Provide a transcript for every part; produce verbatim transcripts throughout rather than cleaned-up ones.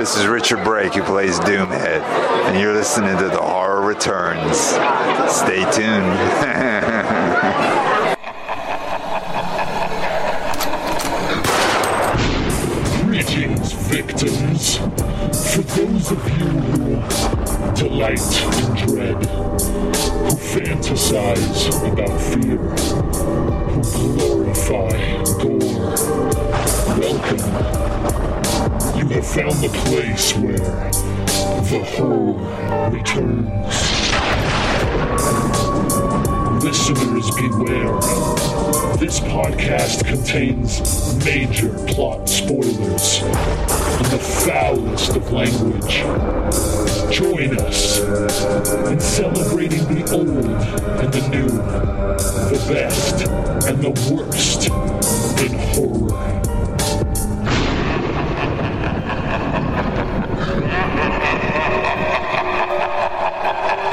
This is Richard Brake, who plays Doomhead, and you're listening to The Horror Returns. Stay tuned. Greetings, victims. For those of you who delight in dread, who fantasize about fear, who glorify gore, welcome. You have found the place where the horror returns. Listeners, beware. This podcast contains major plot spoilers and the foulest of language. Join us in celebrating the old and the new, the best and the worst in horror.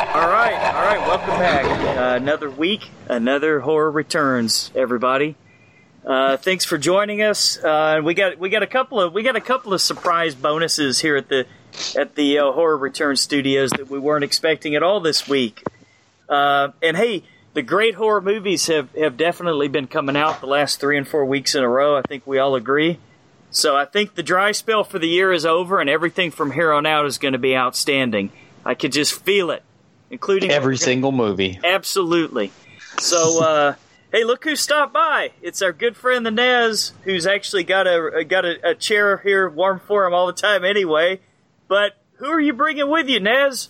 All right, all right, welcome back. Uh, another week, another Horror Returns, everybody. Uh, thanks for joining us. Uh, we got we got a couple of we got a couple of surprise bonuses here at the at the uh, Horror Returns Studios that we weren't expecting at all this week. Uh, and hey, the great horror movies have, have definitely been coming out the last three and four weeks in a row. I think we all agree. So I think the dry spell for the year is over, and everything from here on out is going to be outstanding. I could just feel it. Including every single movie. Absolutely. So, uh, hey, look who stopped by. It's our good friend, the Nez, who's actually got a got a, a chair here warm for him all the time anyway. But who are you bringing with you, Nez?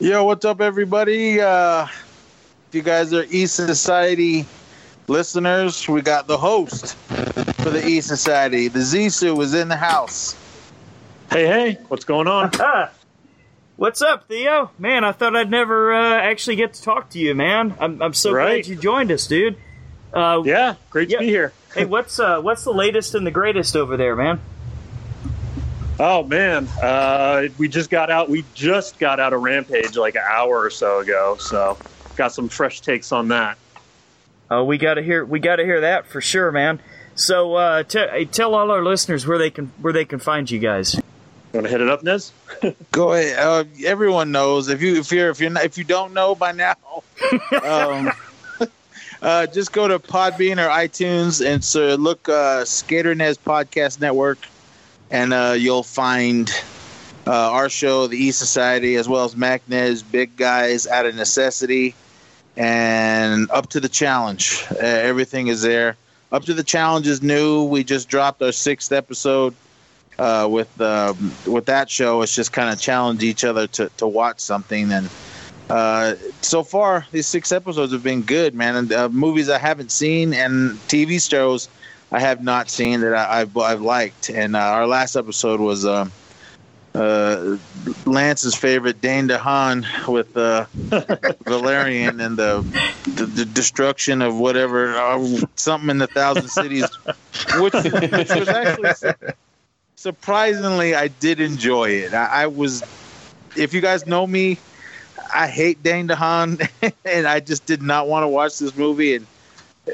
Yo, what's up, everybody? Uh, if you guys are E Society listeners, we got the host for the E Society. The Zisu is in the house. Hey, hey, what's going on? What's up, Theo? Man, I thought I'd never uh, actually get to talk to you, man. I'm I'm so right. glad you joined us, dude. Uh, yeah, great yeah. to be here. Hey, what's uh, what's the latest and the greatest over there, man? Oh man, uh, we just got out. We just got out of Rampage like an hour or so ago. So got some fresh takes on that. Oh, we gotta hear we gotta hear that for sure, man. So uh, t- tell all our listeners where they can where they can find you guys. You want to hit it up, Nez? Go ahead. Uh, everyone knows. If you if you're if you're not, if you don't know by now, um, uh, just go to Podbean or iTunes and so look uh, Skater Nez Podcast Network, and uh, you'll find uh, our show, The E Society, as well as Mac Nez, Big Guys Out of Necessity, and Up to the Challenge. Uh, everything is there. Up to the Challenge is new. We just dropped our sixth episode. Uh, with uh, with that show, it's just kind of challenge each other to, to watch something. And uh, so far, these six episodes have been good, man. And uh, movies I haven't seen and T V shows I have not seen that I, I've, I've liked. And uh, our last episode was uh, uh, Lance's favorite, Dane DeHaan, with uh, Valerian and the, the, the destruction of whatever, uh, something in the Thousand Cities, which, which was actually... Surprisingly, I did enjoy it. I, I was, if you guys know me, I hate Dane DeHaan, and I just did not want to watch this movie, and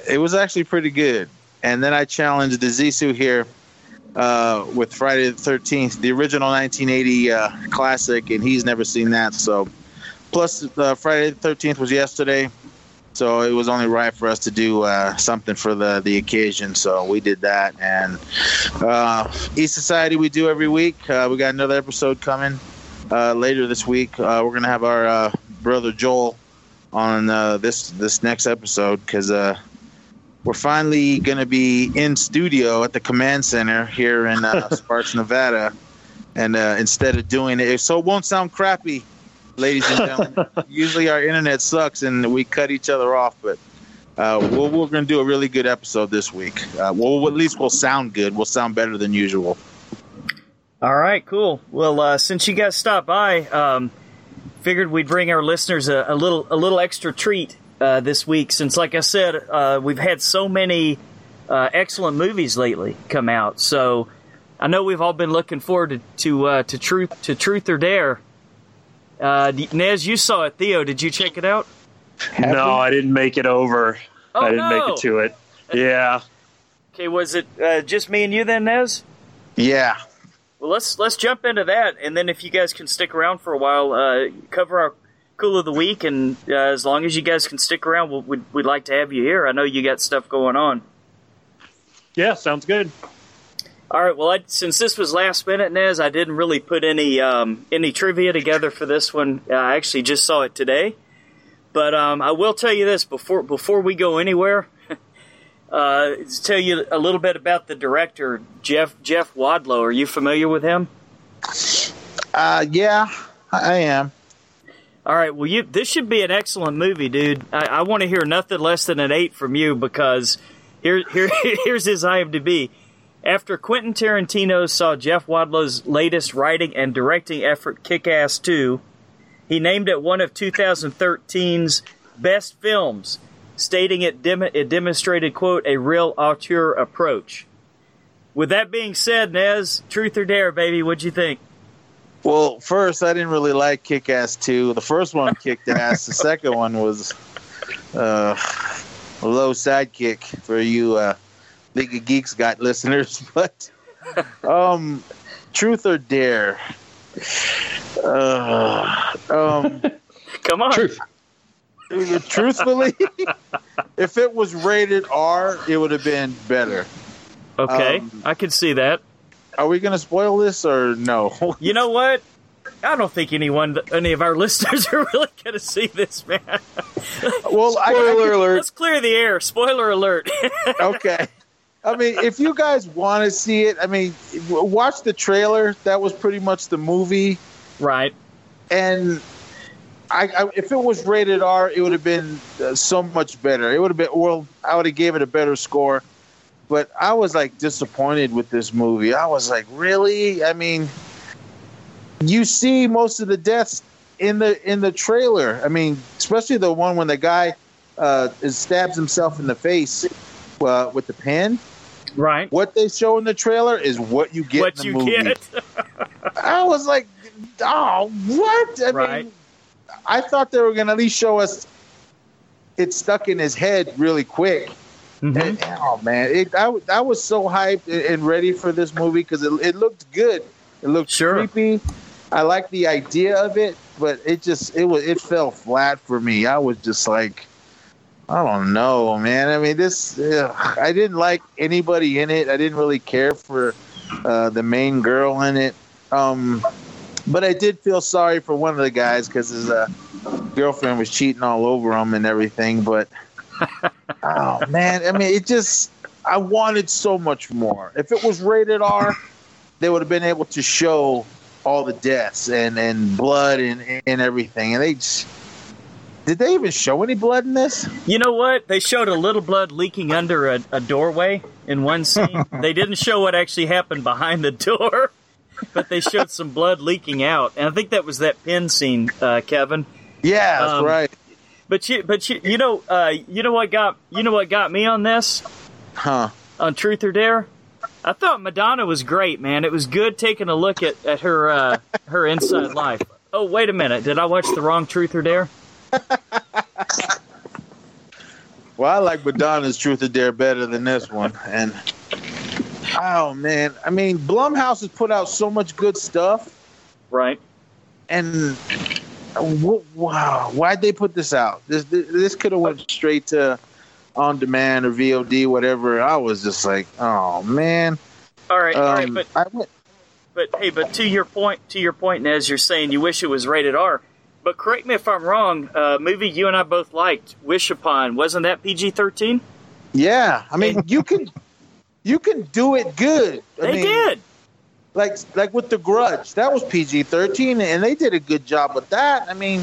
it was actually pretty good. And then I challenged the Zisu here uh, with Friday the thirteenth, the original nineteen eighty uh, classic, and he's never seen that. So, plus uh, Friday the thirteenth was yesterday, so it was only right for us to do uh, something for the, the occasion. So we did that. And uh, E Society we do every week. Uh, we got another episode coming uh, later this week. Uh, we're going to have our uh, brother Joel on uh, this this next episode because uh, we're finally going to be in studio at the Command Center here in uh, Sparks, Nevada. And uh, instead of doing it, so it won't sound crappy. Ladies and gentlemen, usually our internet sucks and we cut each other off, but uh, we'll, we're going to do a really good episode this week. Uh, well, at least we'll sound good. We'll sound better than usual. All right, cool. Well, uh, since you guys stopped by, um, figured we'd bring our listeners a, a little a little extra treat uh, this week since, like I said, uh, we've had so many uh, excellent movies lately come out. So I know we've all been looking forward to to, uh, to Truth to Truth or Dare. Uh, Nez, you saw it. Theo, did you check it out? Have no, we? I didn't make it over. Oh, I didn't no. make it to it. Yeah. Okay, was it uh, just me and you then, Nez? Yeah. Well, let's let's jump into that, and then if you guys can stick around for a while, uh, cover our Cool of the Week, and uh, as long as you guys can stick around, we'll, we'd, we'd like to have you here. I know you got stuff going on. Yeah, sounds good. All right, well, I, since this was last minute, Nez, I didn't really put any um, any trivia together for this one. Uh, I actually just saw it today. But um, I will tell you this, before before we go anywhere, uh, tell you a little bit about the director, Jeff Jeff Wadlow. Are you familiar with him? Uh, yeah, I am. All right, well, you, this should be an excellent movie, dude. I, I want to hear nothing less than an eight from you, because here, here, here's his I M D B. After Quentin Tarantino saw Jeff Wadlow's latest writing and directing effort, Kick-Ass two, he named it one of twenty thirteen's best films, stating it, dem- it demonstrated, quote, a real auteur approach. With that being said, Nez, Truth or Dare, baby, what'd you think? Well, first, I didn't really like Kick-Ass two. The first one kicked ass. The second one was uh, a low sidekick for you uh, League of Geeks got listeners. But um, Truth or Dare? Uh, um, Come on. Truth. Truthfully, if it was rated R, it would have been better. Okay, um, I could see that. Are we going to spoil this or no? You know what? I don't think anyone, any of our listeners are really going to see this, man. Well, Spoiler I, I, alert. Let's clear the air. Spoiler alert. Okay. I mean, if you guys want to see it, I mean, watch the trailer. That was pretty much the movie. Right. And I, I, if it was rated R, it would have been uh, so much better. It would have been, well, I would have gave it a better score. But I was, like, disappointed with this movie. I was like, really? I mean, you see most of the deaths in the in the trailer. I mean, especially the one when the guy uh, stabs himself in the face uh, with the pen. Right. What they show in the trailer is what you get what in the you movie. Get. I was like, oh, what? I right. mean, I thought they were going to at least show us it stuck in his head really quick. Mm-hmm. And, oh man, it, I, I was so hyped and ready for this movie because it, it looked good. It looked sure. creepy. I liked the idea of it, but it just it was it fell flat for me. I was just like, I don't know, man. I mean, this ugh, I didn't like anybody in it. I didn't really care for uh, the main girl in it. Um, but I did feel sorry for one of the guys because his uh, girlfriend was cheating all over him and everything. But oh man, I mean, it just I wanted so much more. If it was rated R, they would have been able to show all the deaths and, and blood and, and everything. And they just, did they even show any blood in this? You know what? They showed a little blood leaking under a, a doorway in one scene. They didn't show what actually happened behind the door, but they showed some blood leaking out. And I think that was that pen scene, uh, Kevin. Yeah, that's um, right. But you, but you, you know, uh, you know what got you know what got me on this, huh? On Truth or Dare, I thought Madonna was great, man. It was good taking a look at at her uh, her inside life. Oh, wait a minute, did I watch the wrong Truth or Dare? Well, I like Madonna's Truth or Dare better than this one. And oh man, I mean, Blumhouse has put out so much good stuff, right? And wow, why'd they put this out? This this, this could have went straight to on demand or V O D, whatever. I was just like, oh man. All right, um, all right, but I went. But hey, but to your point, to your point, Nez, you're saying you wish it was rated R. But correct me if I'm wrong. A uh, movie you and I both liked, Wish Upon, wasn't that P G thirteen? Yeah, I mean, you can you can do it good. I they mean, did. Like like with The Grudge, that was P G thirteen, and they did a good job with that. I mean,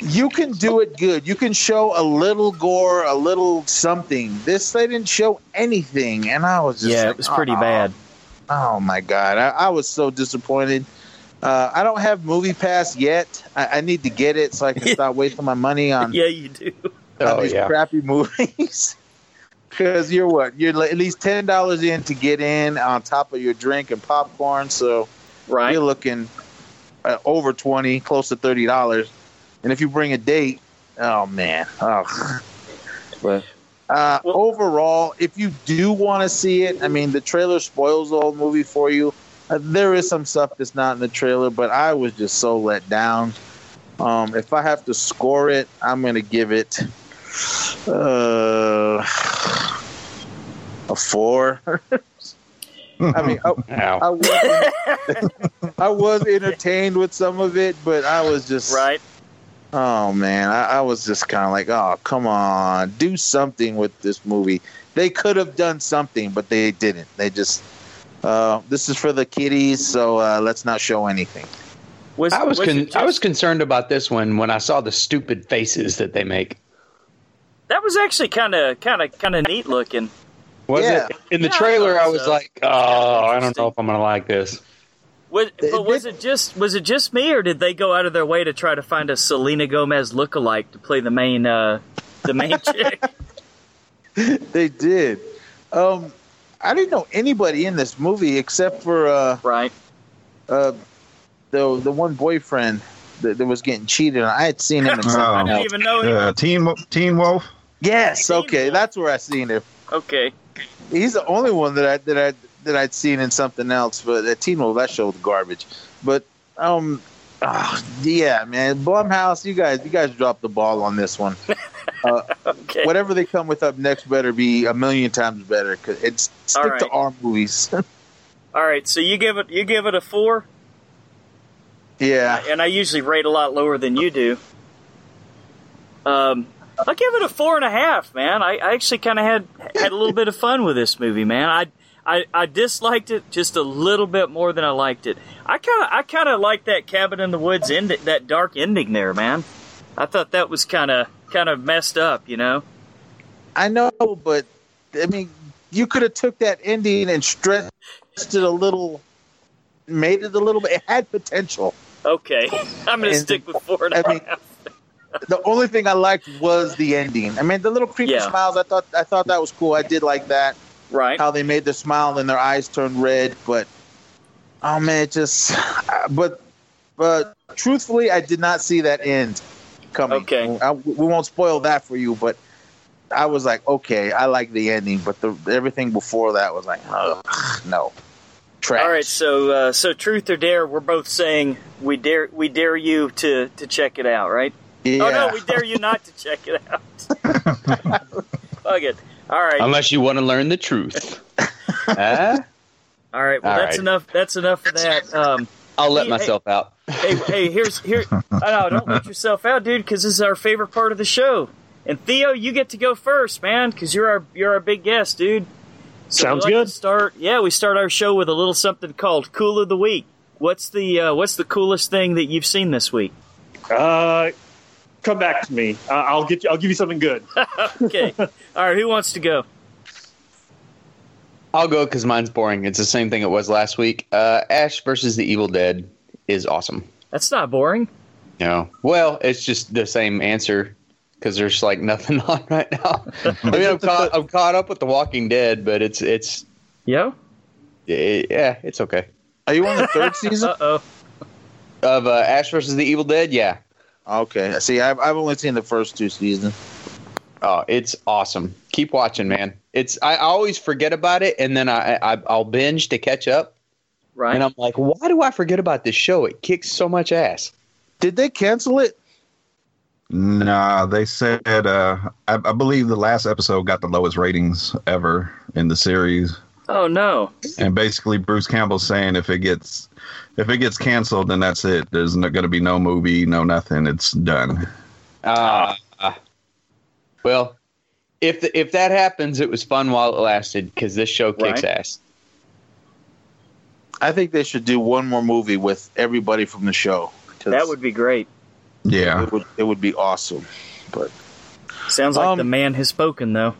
you can do it good. You can show a little gore, a little something. This, they didn't show anything, and I was just Yeah, like, it was pretty oh, bad. Oh, my God. I, I was so disappointed. Uh, I don't have Movie Pass yet. I, I need to get it so I can stop wasting my money on, yeah, you do. on oh, these yeah. crappy movies. Because you're what? You're at least ten dollars in to get in on top of your drink and popcorn. So right. you're looking uh, over twenty dollars, close to thirty dollars. And if you bring a date, oh, man. Oh. But, uh, well, overall, if you do want to see it, I mean, the trailer spoils the whole movie for you. Uh, there is some stuff that's not in the trailer, but I was just so let down. Um, if I have to score it, I'm going to give it uh, a four. I mean, I, I, was, I was entertained with some of it, but I was just right. Oh man, I, I was just kind of like, oh come on, do something with this movie. They could have done something, but they didn't. They just uh, this is for the kiddies, so uh, let's not show anything. Was, I was, was con- just- I was concerned about this one when I saw the stupid faces that they make. That was actually kind of kind of kind of neat looking. Was yeah. it in the yeah, trailer? I was, I was uh, like, "Oh, I don't know if I'm gonna like this." Was, but was it just was it just me, or did they go out of their way to try to find a Selena Gomez lookalike to play the main uh, the main chick? They did. Um, I didn't know anybody in this movie except for uh, right, uh, the the one boyfriend that, that was getting cheated on. I had seen him. In oh, I didn't even know him. Uh, Teen Teen Wolf. Yes. Teen okay, Wolf. That's where I seen him. Okay. He's the only one that I that I that I'd seen in something else, but uh, Teen Wolf, that show was garbage. But um, oh, yeah, man, Blumhouse, you guys, you guys dropped the ball on this one. Uh, okay. Whatever they come with up next, better be a million times better. Cause it's stick right. to our movies. All right, so you give it you give it a four. Yeah, uh, and I usually rate a lot lower than you do. Um. I give it a four and a half, man. I, I actually kind of had had a little bit of fun with this movie, man. I, I I disliked it just a little bit more than I liked it. I kind of I kind of liked that cabin in the woods end, that dark ending there, man. I thought that was kind of kind of messed up, you know. I know, but I mean, you could have took that ending and stretched it a little, made it a little bit. It had potential. Okay, I'm gonna and, stick with four and a I half. Mean, The only thing I liked was the ending. I mean, the little creepy yeah. smiles. I thought I thought that was cool. I did like that. Right. How they made the smile and their eyes turned red. But oh man, it just. But but truthfully, I did not see that end coming. Okay. I, we won't spoil that for you. But I was like, okay, I like the ending. But the, everything before that was like, ugh, no. Trash. All right. So uh, so Truth or Dare, we're both saying we dare we dare you to to check it out, right? Yeah. Oh, no, we dare you not to check it out. Fuck it. All right. Unless you want to learn the truth. uh? All right. Well, All that's right. enough. That's enough of that. Um, I'll let hey, myself hey, out. Hey, hey, here's here. Oh, don't let yourself out, dude, because this is our favorite part of the show. And Theo, you get to go first, man, because you're our you're our big guest, dude. So Sounds like good. Start. Yeah, we start our show with a little something called Cool of the Week. What's the uh, What's the coolest thing that you've seen this week? Uh. Come back to me. Uh, I'll get you. I'll give you something good. Okay. All right. Who wants to go? I'll go because mine's boring. It's the same thing it was last week. Uh, Ash versus the Evil Dead is awesome. That's not boring. No. Well, it's just the same answer because there's like nothing on right now. I mean, I'm caught. I'm caught up with The Walking Dead, but it's it's. Yeah. It, yeah, it's okay. Are you on the third season? Uh oh. Of uh, Ash versus the Evil Dead, yeah. Okay. See, I've I've only seen the first two seasons. Oh, it's awesome. Keep watching, man. It's I always forget about it, and then I, I I'll binge to catch up. Right. And I'm like, why do I forget about this show? It kicks so much ass. Did they cancel it? Nah, they said. Uh, I, I believe the last episode got the lowest ratings ever in the series. Oh no! And basically, Bruce Campbell's saying if it gets. If it gets canceled, then that's it. There's no, going to be no movie, no nothing. It's done. Uh, well, if the, if that happens, it was fun while it lasted because this show kicks right. ass. I think they should do one more movie with everybody from the show. That would be great. Yeah. It would, it would be awesome. But sounds like um, the man has spoken, though.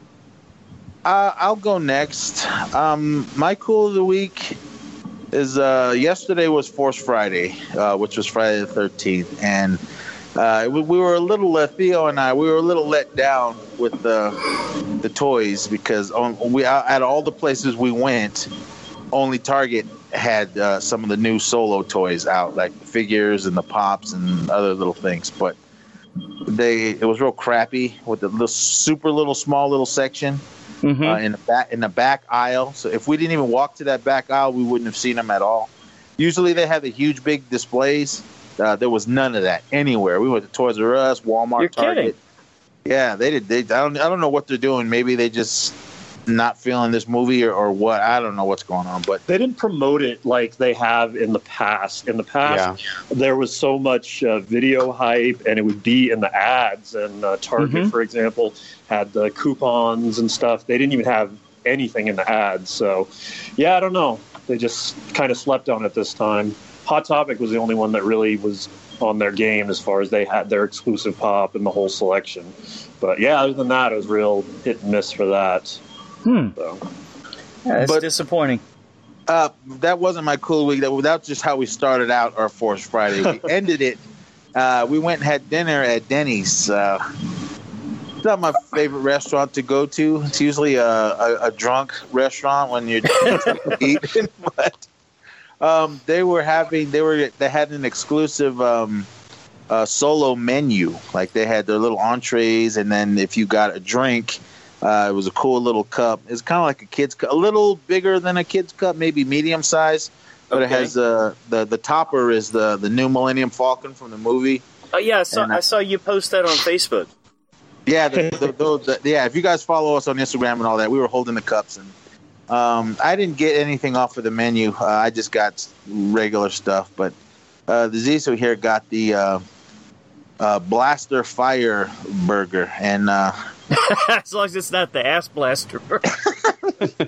Uh, I'll go next. Um, my cool of the week... Is uh, yesterday was Force Friday, uh, which was Friday the thirteenth, and uh, we, we were a little uh, Theo and I we were a little let down with the the toys because on, we at all the places we went, only Target had uh, some of the new Solo toys out, like the figures and the pops and other little things, but they it was real crappy with the little, super little small little section. Mm-hmm. Uh, in the back in the back aisle. So if we didn't even walk to that back aisle, we wouldn't have seen them at all. Usually they have the huge, big displays. Uh, there was none of that anywhere. We went to Toys R Us, Walmart, You're Target. Kidding. Yeah, they did. They, I don't. I don't know what they're doing. Maybe they just not feeling this movie or, or what. I don't know what's going on. But they didn't promote it like they have in the past. In the past, yeah. there was so much uh, video hype, and it would be in the ads. And uh, Target, mm-hmm. for example, had the coupons and stuff. They didn't even have anything in the ads. So, yeah, I don't know. They just kind of slept on it this time. Hot Topic was the only one that really was on their game as far as they had their exclusive pop and the whole selection. But yeah, other than that, it was real hit and miss for that. Hmm. So. Yeah, that's but, disappointing. Uh, that wasn't my cool week. That was just how we started out our Force Friday. We ended it. Uh, we went and had dinner at Denny's. Uh, it's not my favorite restaurant to go to. It's usually a, a, a drunk restaurant when you're eating, but Um, they were having they were they had an exclusive um, uh, solo menu. Like they had their little entrees, and then if you got a drink, uh, it was a cool little cup. It's kind of like a kid's cup, a little bigger than a kid's cup, maybe medium size. But okay. it has uh, the the topper is the the new Millennium Falcon from the movie. Oh yeah, I saw I, I saw you post that on Facebook. Yeah, the, the, the, the, yeah. If you guys follow us on Instagram and all that, we were holding the cups and. Um, I didn't get anything off of the menu. Uh, I just got regular stuff. But uh, the Ziso here got the uh, uh, Blaster Fire Burger. And uh, as long as it's not the Ass Blaster Burger.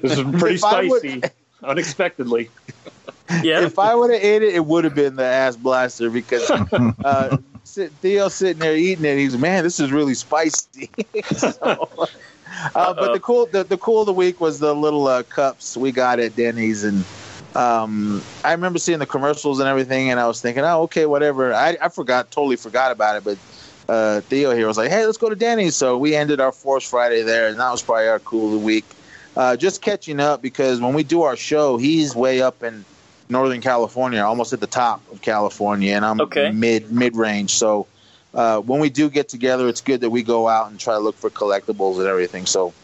This is pretty spicy, would, unexpectedly. Yeah. If I would have ate it, it would have been the Ass Blaster because uh, Theo's sitting there eating it. He's, man, this is really spicy. so, Uh, but the cool, the, the cool of the week was the little uh, cups we got at Denny's, and um, I remember seeing the commercials and everything, and I was thinking, oh, okay, whatever. I, I forgot, totally forgot about it. But uh, Theo here was like, hey, let's go to Denny's. So we ended our Force Friday there, and that was probably our cool of the week. Uh, just catching up because when we do our show, he's way up in Northern California, almost at the top of California, and I'm okay. mid mid range, so. Uh, when we do get together, it's good that we go out and try to look for collectibles and everything. So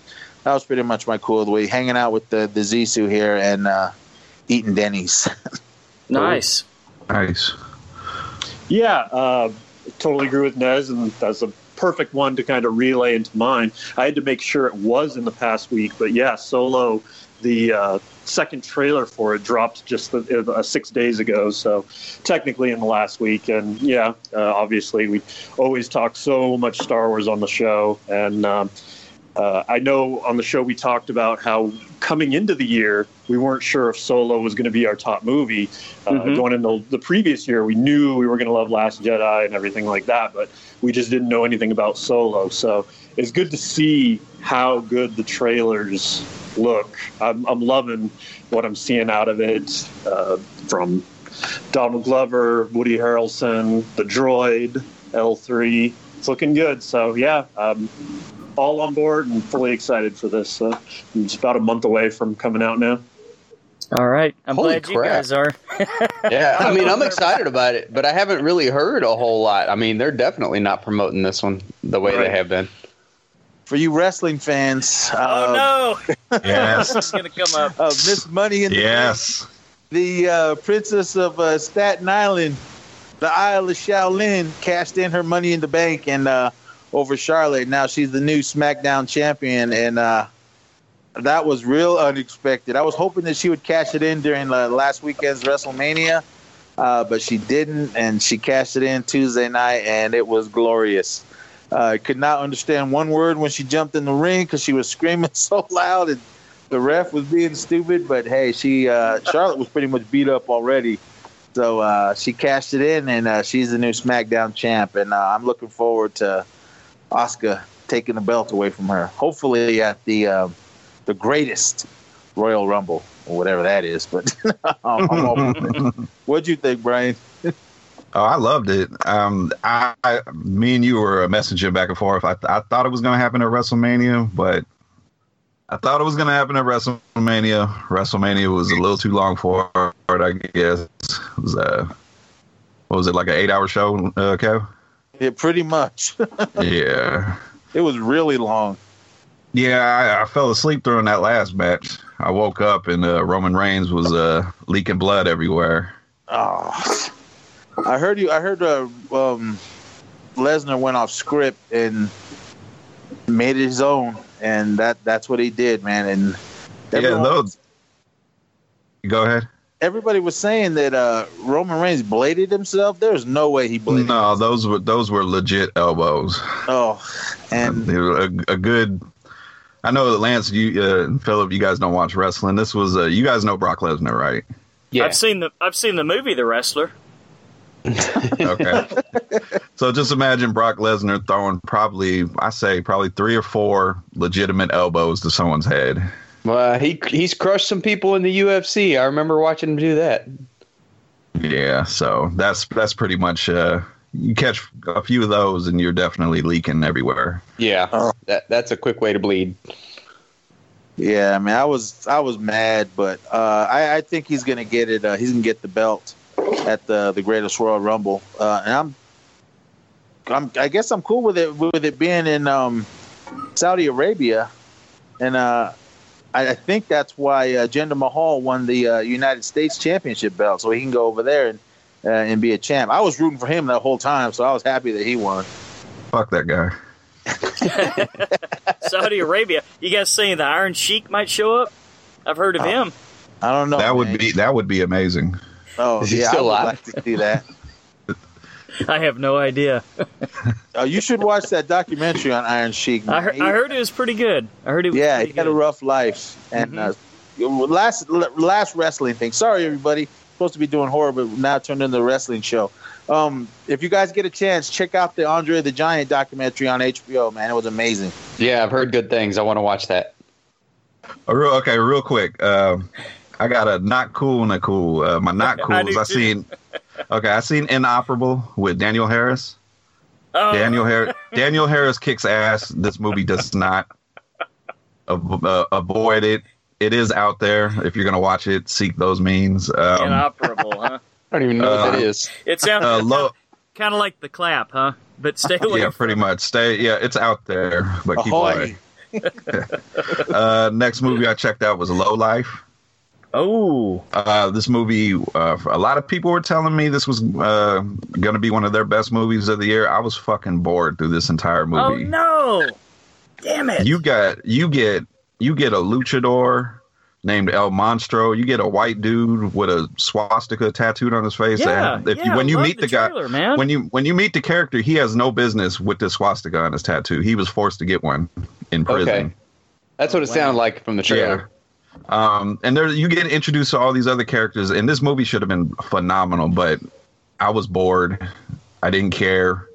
that was pretty much my cool of the week, hanging out with the, the Zisu here and uh, eating Denny's. Nice. Nice. Yeah, uh, totally agree with Nez, and that's a perfect one to kind of relay into mine. I had to make sure it was in the past week, but yeah, Solo, the uh, second trailer for it dropped just the, uh, six days ago, so technically in the last week. And yeah, uh, obviously we always talk so much Star Wars on the show, and um, uh, I know on the show we talked about how coming into the year we weren't sure if Solo was going to be our top movie. Uh, mm-hmm. Going into the previous year, we knew we were going to love Last Jedi and everything like that, but we just didn't know anything about Solo. So it's good to see how good the trailers look. I'm, I'm loving what I'm seeing out of it, uh, from Donald Glover, Woody Harrelson, the droid, L three. It's looking good. So, yeah, I'm all on board and fully excited for this. Uh, I'm just about a month away from coming out now. All right. I'm Holy glad crap. you guys are. Yeah, I mean, I'm excited about it, but I haven't really heard a whole lot. I mean, they're definitely not promoting this one the way right. they have been. For you wrestling fans. Oh, um, no. Yes. It's going to come up. Uh, Miss Money in the Yes. The uh, princess of uh, Staten Island, the Isle of Shaolin, cashed in her money in the bank and uh, over Charlotte. Now she's the new SmackDown champion, and uh, that was real unexpected. I was hoping that she would cash it in during uh, last weekend's WrestleMania, uh, but she didn't, and she cashed it in Tuesday night, and it was glorious. I uh, could not understand one word when she jumped in the ring because she was screaming so loud and the ref was being stupid. But, hey, she uh, Charlotte was pretty much beat up already. So uh, she cashed it in, and uh, she's the new SmackDown champ. And uh, I'm looking forward to Asuka taking the belt away from her, hopefully at the uh, the Greatest Royal Rumble or whatever that is. But I'm all for it. What'd you think, Brian? Oh, I loved it. Um, I, I, me and you were messaging back and forth. I, I thought it was going to happen at WrestleMania, but I thought it was going to happen at WrestleMania. WrestleMania was a little too long for it, I guess. It was, uh, what was it, like an eight-hour show, uh, Kev? Yeah, pretty much. Yeah. It was really long. Yeah, I, I fell asleep during that last match. I woke up, and uh, Roman Reigns was uh, leaking blood everywhere. Oh, I heard you. I heard uh, um, Lesnar went off script and made it his own, and that, that's what he did, man. And everyone, yeah, loads. Go ahead. Everybody was saying that uh, Roman Reigns bladed himself. There's no way he bladed. No, himself. those were those were legit elbows. Oh, and a, a good. I know that Lance, you, uh, Philip, you guys don't watch wrestling. This was uh, you guys know Brock Lesnar, right? Yeah, I've seen the I've seen the movie The Wrestler. Okay, so just imagine Brock Lesnar throwing probably I say probably three or four legitimate elbows to someone's head. Well, uh, he he's crushed some people in the U F C. I remember watching him do that. Yeah, so that's that's pretty much. Uh, you catch a few of those, and you're definitely leaking everywhere. Yeah, oh. that that's a quick way to bleed. Yeah, I mean, I was I was mad, but uh, I, I think he's gonna get it. Uh, he's gonna get the belt at the the Greatest Royal Rumble, uh, and I'm I'm I guess I'm cool with it with it being in um, Saudi Arabia, and. Uh, I think that's why uh, Jinder Mahal won the uh, United States Championship belt, so he can go over there and uh, and be a champ. I was rooting for him that whole time, so I was happy that he won. Fuck that guy. Saudi Arabia. You guys saying the Iron Sheik might show up? I've heard of uh, him. I don't know. That man. would be that would be amazing. Oh, yeah, still I would like to see that. I have no idea. uh, you should watch that documentary on Iron Sheik. I, he, I heard it was pretty good. I heard it. Was yeah, he had good. a rough life. And mm-hmm. uh, last last wrestling thing. Sorry, everybody. Supposed to be doing horror, but now turned into a wrestling show. Um, if you guys get a chance, check out the Andre the Giant documentary on H B O. Man, it was amazing. Yeah, I've heard good things. I want to watch that. Oh, real, okay, real quick. Uh, I got a not cool and a cool. Uh, my not cool is I, I seen. Okay, I seen Inoperable with Daniel Harris. Oh. Daniel Harris. Daniel Harris kicks ass. This movie does not ab- uh, avoid it. It is out there. If you're gonna watch it, seek those means. Um, Inoperable, huh? I don't even know uh, what that is. It sounds uh, low- kind of like The Clap, huh? But stay away. Yeah, pretty much. Stay. Yeah, it's out there, but Ahoy. keep away. uh, next movie I checked out was Low Life. Oh, uh, this movie, uh, a lot of people were telling me this was uh, going to be one of their best movies of the year. I was fucking bored through this entire movie. Oh, no. Damn it. You got you get you get a luchador named El Monstro. You get a white dude with a swastika tattooed on his face. Yeah, and if yeah, you, when I you meet the, the trailer, guy, man. when you when you meet the character, he has no business with this swastika on his tattoo. He was forced to get one in prison. Okay. That's what it sounded like from the trailer. Yeah. Um, and there you get introduced to all these other characters, and this movie should have been phenomenal, but I was bored. I didn't care.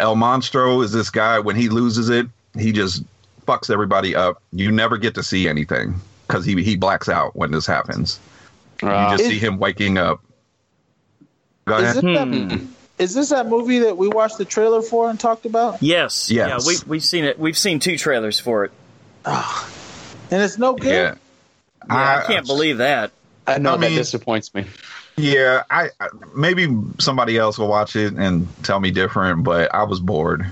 El Monstro is this guy, when he loses it, he just fucks everybody up. You never get to see anything because he, he blacks out when this happens. Uh, you just is, see him waking up. Go ahead. Is, hmm. that, is this that movie that we watched the trailer for and talked about? Yes. yes. Yeah, we, we've seen it. We've seen two trailers for it. Oh, and it's no good. Yeah. Yeah, I can't believe that. I know I mean, that disappoints me. Yeah, I, I maybe somebody else will watch it and tell me different, but I was bored.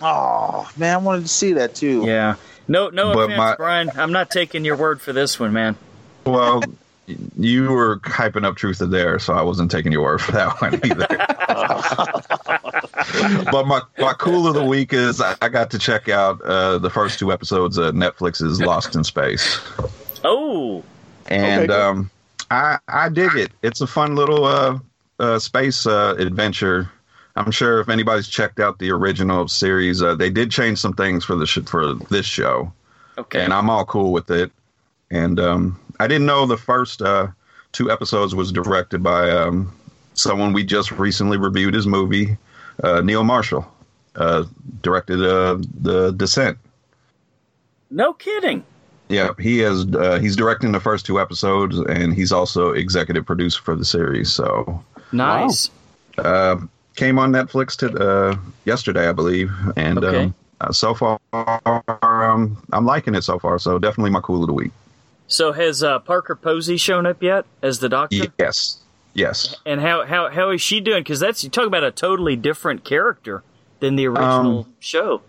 Oh man, I wanted to see that too. Yeah, no, no but offense, my, Brian. I'm not taking your word for this one, man. Well, you were hyping up Truth or Dare, so I wasn't taking your word for that one either. But my my cool of the week is I, I got to check out uh, the first two episodes of Netflix's Lost in Space. Oh, and okay, um, I I dig it. It's a fun little uh, uh, space uh, adventure. I'm sure if anybody's checked out the original series, uh, they did change some things for the sh- for this show. Okay, and I'm all cool with it. And um, I didn't know the first uh, two episodes was directed by um, someone we just recently reviewed his movie, uh, Neil Marshall, uh, directed uh, The Descent. No kidding. Yeah, he has. Uh, he's directing the first two episodes, and he's also executive producer for the series. So nice. Wow. Uh, came on Netflix to, uh, yesterday, I believe, and okay. um, so far um, I'm liking it so far. So definitely my cool of the week. So has uh, Parker Posey shown up yet as the doctor? Yes, yes. And how how, how is she doing? Because that's you talk about a totally different character than the original um, show.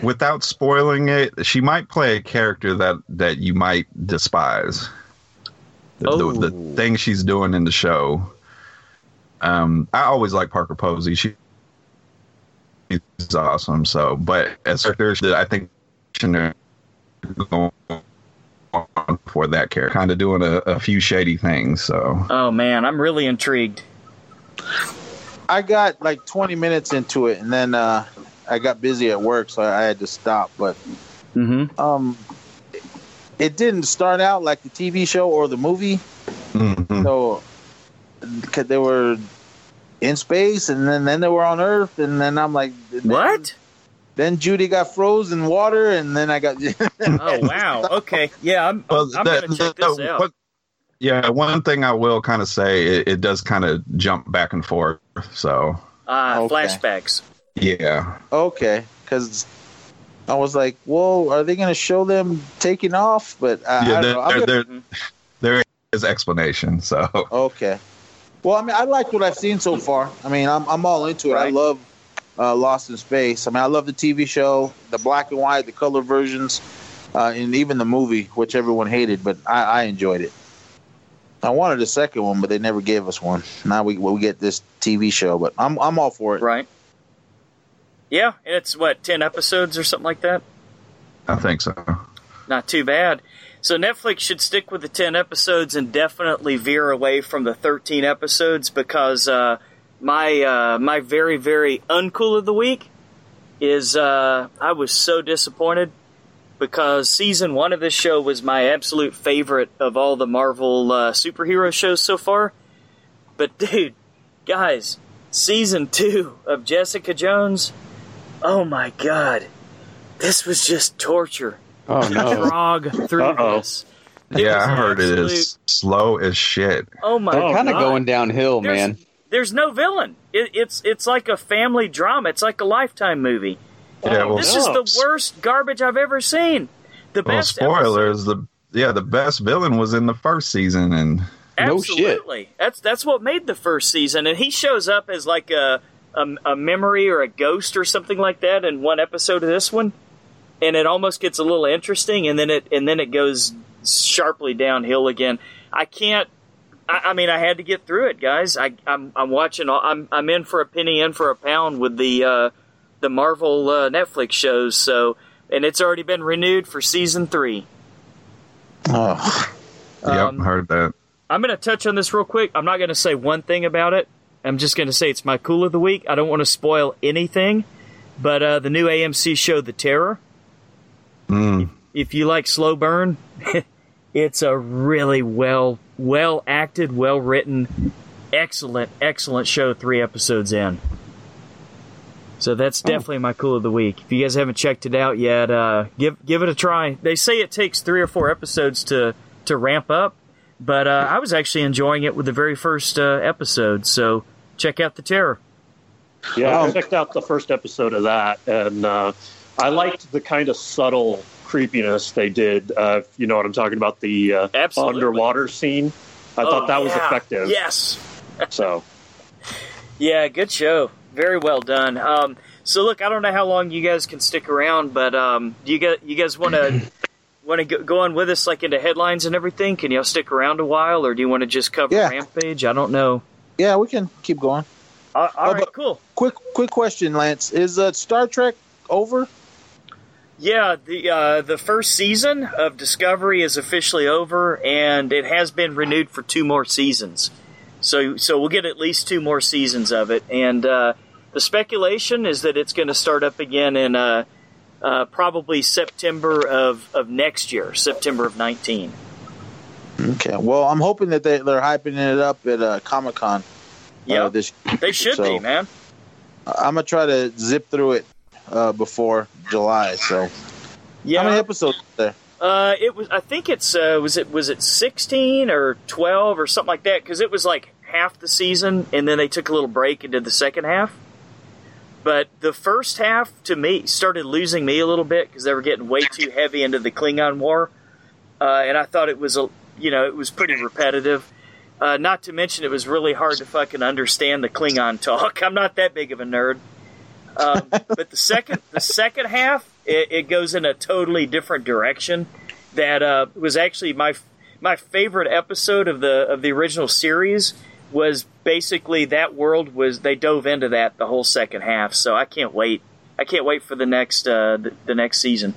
Without spoiling it, she might play a character that, that you might despise. The, oh. the, the thing she's doing in the show Um, I always like Parker Posey. She, she's awesome. So, but as characters, I think going for that character, kind of doing a, a few shady things. So, oh man, I'm really intrigued. I got like twenty minutes into it, and then uh, I got busy at work, so I had to stop. But mm-hmm. um, it didn't start out like the T V show or the movie. Mm-hmm. So, because they were in space, and then, then they were on Earth, and then I'm like, then, what? Then Judy got frozen water, and then I got. Oh wow! Okay, yeah, I'm, well, I'm that, gonna check this that, out. What, yeah, one thing I will kind of say, it, it does kind of jump back and forth. So uh, okay. Flashbacks. Yeah. Okay, because I was like, "Whoa, are they going to show them taking off?" But uh, yeah, I don't know. I'm there, gonna... there, there is explanation. So okay. Well, I mean, I like what I've seen so far. I mean, I'm I'm all into it. Right. I love. Uh, Lost in Space. I mean, I love the T V show, the black and white, the color versions, uh, and even the movie, which everyone hated, but I, I enjoyed it. I wanted a second one, but they never gave us one. Now we we get this T V show, but I'm I'm all for it. Right. Yeah, it's what, ten episodes or something like that? I think so. Not too bad. So Netflix should stick with the ten episodes and definitely veer away from the thirteen episodes because... Uh, My uh, my very, very uncool of the week is uh, I was so disappointed because season one of this show was my absolute favorite of all the Marvel uh, superhero shows so far. But, dude, guys, season two of Jessica Jones, oh, my God. This was just torture. Oh, no. Frog through Uh-oh. this. Yeah, I heard absolute... it is slow as shit. Oh, my God. They're kind of going downhill, There's... man. There's no villain. It, it's it's like a family drama. It's like a Lifetime movie. Yeah, well, this no. is the worst garbage I've ever seen. The well, best spoilers. Episode. The yeah, the best villain was in the first season, and absolutely no shit. that's that's what made the first season. And he shows up as like a, a a memory or a ghost or something like that in one episode of this one, and it almost gets a little interesting, and then it and then it goes sharply downhill again. I can't. I mean, I had to get through it, guys. I, I'm, I'm watching. All, I'm, I'm in for a penny, in for a pound with the, uh, the Marvel uh, Netflix shows. So, and it's already been renewed for season three. Oh, um, yep, heard that. I'm going to touch on this real quick. I'm not going to say one thing about it. I'm just going to say it's my cool of the week. I don't want to spoil anything, but uh, the new A M C show, The Terror. Mm. If, if you like slow burn, it's a really well. Well acted, well written, excellent, excellent show. Three episodes in, so that's definitely my cool of the week. If you guys haven't checked it out yet, uh, give give it a try. They say it takes three or four episodes to to ramp up, but uh, I was actually enjoying it with the very first uh, episode. So check out The Terror. Yeah, I checked out the first episode of that, and uh, I liked the kind of subtle. Creepiness they did, uh, you know what I'm talking about, the uh, underwater scene. I oh, thought that yeah. was effective. Yes. So. Yeah, good show. Very well done. Um, so look, I don't know how long you guys can stick around, but um, do you guys, you guys want to want to go on with us, like into headlines and everything? Can y'all stick around a while, or do you want to just cover yeah. Rampage? I don't know. Yeah, we can keep going. Uh, all oh, right, cool. Quick, quick question, Lance. Is uh, Star Trek over? Yeah, the uh, the first season of Discovery is officially over, and it has been renewed for two more seasons. So so we'll get at least two more seasons of it. And uh, the speculation is that it's going to start up again in uh, uh, probably September of, of next year, September of nineteen. Okay, well, I'm hoping that they, they're hyping it up at uh, Comic-Con. Yeah, uh, this, they should so be, man. I'm going to try to zip through it. Uh, before July, so yeah. How many episodes there? Uh, it was. I think it's uh, was it was it sixteen or twelve or something like that? Because it was like half the season, and then they took a little break and did the second half. But the first half to me started losing me a little bit because they were getting way too heavy into the Klingon War, uh, and I thought it was a you know it was pretty repetitive. Uh, not to mention it was really hard to fucking understand the Klingon talk. I'm not that big of a nerd. um, but the second the second half, it, it goes in a totally different direction. That uh, was actually my my favorite episode of the of the original series was basically that world was, they dove into that the whole second half. So I can't wait. I can't wait for the next uh, the, the next season.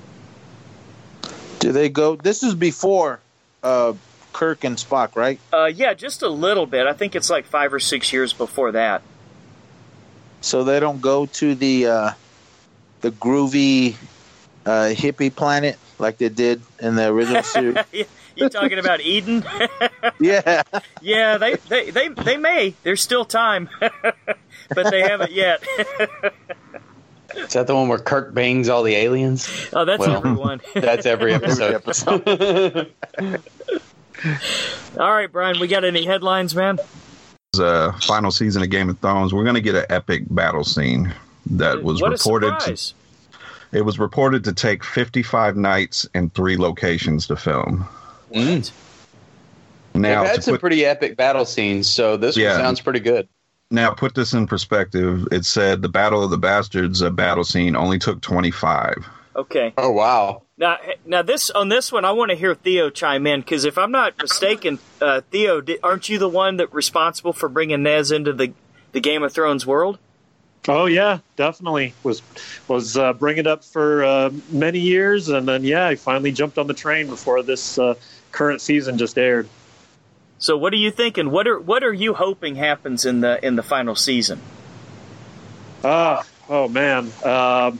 Do they go? This is before uh, Kirk and Spock, right? Uh, yeah, just a little bit. I think it's like five or six years before that. So they don't go to the uh, the groovy uh, hippie planet like they did in the original series. You talking about Eden? Yeah, yeah. They, they they they may. There's still time, but they haven't yet. Is that the one where Kirk bangs all the aliens? Oh, that's well, every one. That's every episode. Every episode. All right, Brian, we got any headlines, man? Uh, final season of Game of Thrones. We're going to get an epic battle scene that was what reported. To, it was reported to take fifty-five nights and three locations to film. Mm. Now, they've had some put, pretty epic battle scenes, so this yeah. one sounds pretty good. Now, put this in perspective. It said the Battle of the Bastards, a battle scene, only took twenty-five. Okay. Oh, wow. Now, now this on this one, I want to hear Theo chime in, because if I'm not mistaken, uh, Theo, di- aren't you the one that responsible for bringing Nez into the, the Game of Thrones world? Oh, yeah, definitely. Was was uh, bringing it up for uh, many years, and then, yeah, I finally jumped on the train before this uh, current season just aired. So what are you thinking? What are what are you hoping happens in the in the final season? Ah, uh, oh man! Uh,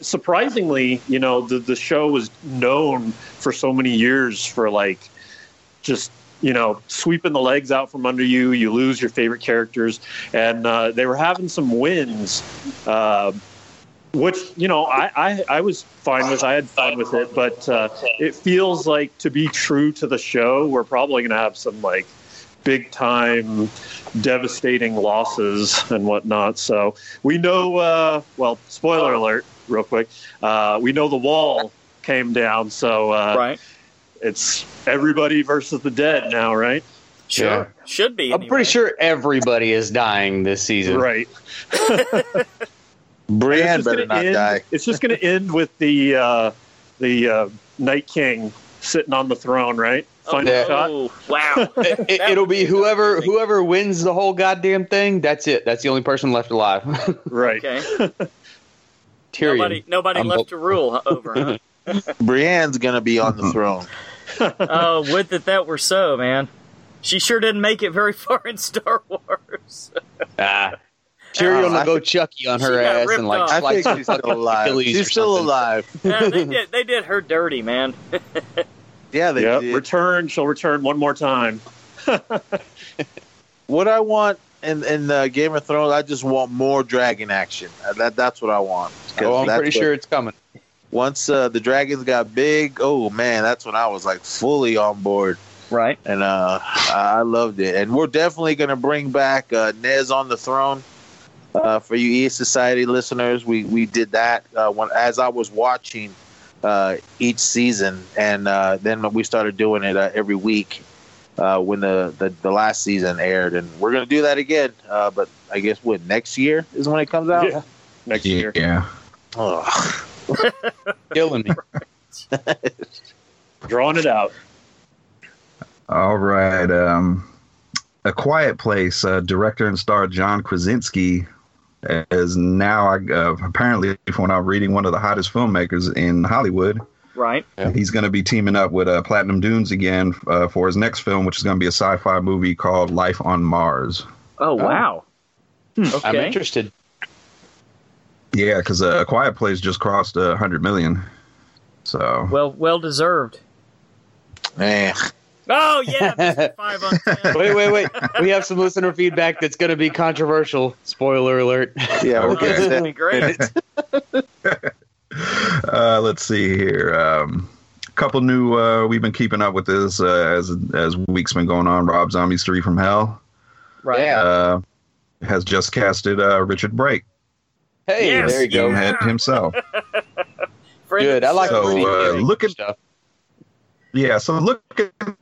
surprisingly, you know, the the show was known for so many years for like just you know sweeping the legs out from under you. You lose your favorite characters, and uh, they were having some wins, uh, which you know I, I I was fine with. I had fun with it, but uh, it feels like to be true to the show, we're probably going to have some like big time, devastating losses and whatnot. So we know. Uh, well, spoiler alert, real quick. Uh, we know the wall came down, so uh, right. It's everybody versus the dead now, right? Sure, yeah. Should be. Anyway. I'm pretty sure everybody is dying this season, right? Brienne better not end, die. It's just going to end with the uh, the uh, Night King sitting on the throne, right? Final oh, shot. Oh, wow! it, it'll be whoever whoever wins the whole goddamn thing. That's it. That's the only person left alive. Right. Okay. Tyrion. Nobody, nobody left bo- to rule over. Huh? Brienne's going to be on the throne. Oh, would that that were so, man. She sure didn't make it very far in Star Wars. Ah. Tyrion will go Chucky on her ass and like off. Slice her fucking alive. Achilles. She's still alive. Yeah, they did. They did her dirty, man. Yeah, they yep. did. Return. She'll return one more time. What I want in in uh, Game of Thrones, I just want more dragon action. That that's what I want. Oh, I'm pretty what, sure it's coming. Once uh, the dragons got big, oh man, that's when I was like fully on board. Right. And uh, I loved it. And we're definitely gonna bring back uh, Nez on the throne. Uh, for you E Society listeners, we, we did that uh, when as I was watching uh, each season, and uh, then we started doing it uh, every week uh, when the, the, the last season aired, and we're gonna do that again. Uh, but I guess what next year is when it comes out. Yeah. Next yeah. year, yeah. Oh. Killing me, drawing it out. All right. Um, A Quiet Place. Uh, director and star John Krasinski. Is now, uh, apparently, when I'm reading, one of the hottest filmmakers in Hollywood. Right. Yeah. He's going to be teaming up with uh, Platinum Dunes again uh, for his next film, which is going to be a sci-fi movie called Life on Mars. Oh, wow. Um, hmm. okay. I'm interested. Yeah, because uh, A Quiet Place just crossed uh, one hundred million dollars. So. Well, well deserved. Eh. Oh, yeah, Mister five on ten. Wait, wait, wait. We have some listener feedback that's going to be controversial. Spoiler alert. Yeah, we'll get that. That'd be great. uh, let's see here. A um, couple new, uh, we've been keeping up with this uh, as as weeks been going on. Rob Zombie's three from Hell. Right. Uh, has just casted uh, Richard Brake. Hey, yes, there you go. Yeah. Himself. Good. I like so, the uh, look at stuff. Yeah, so look at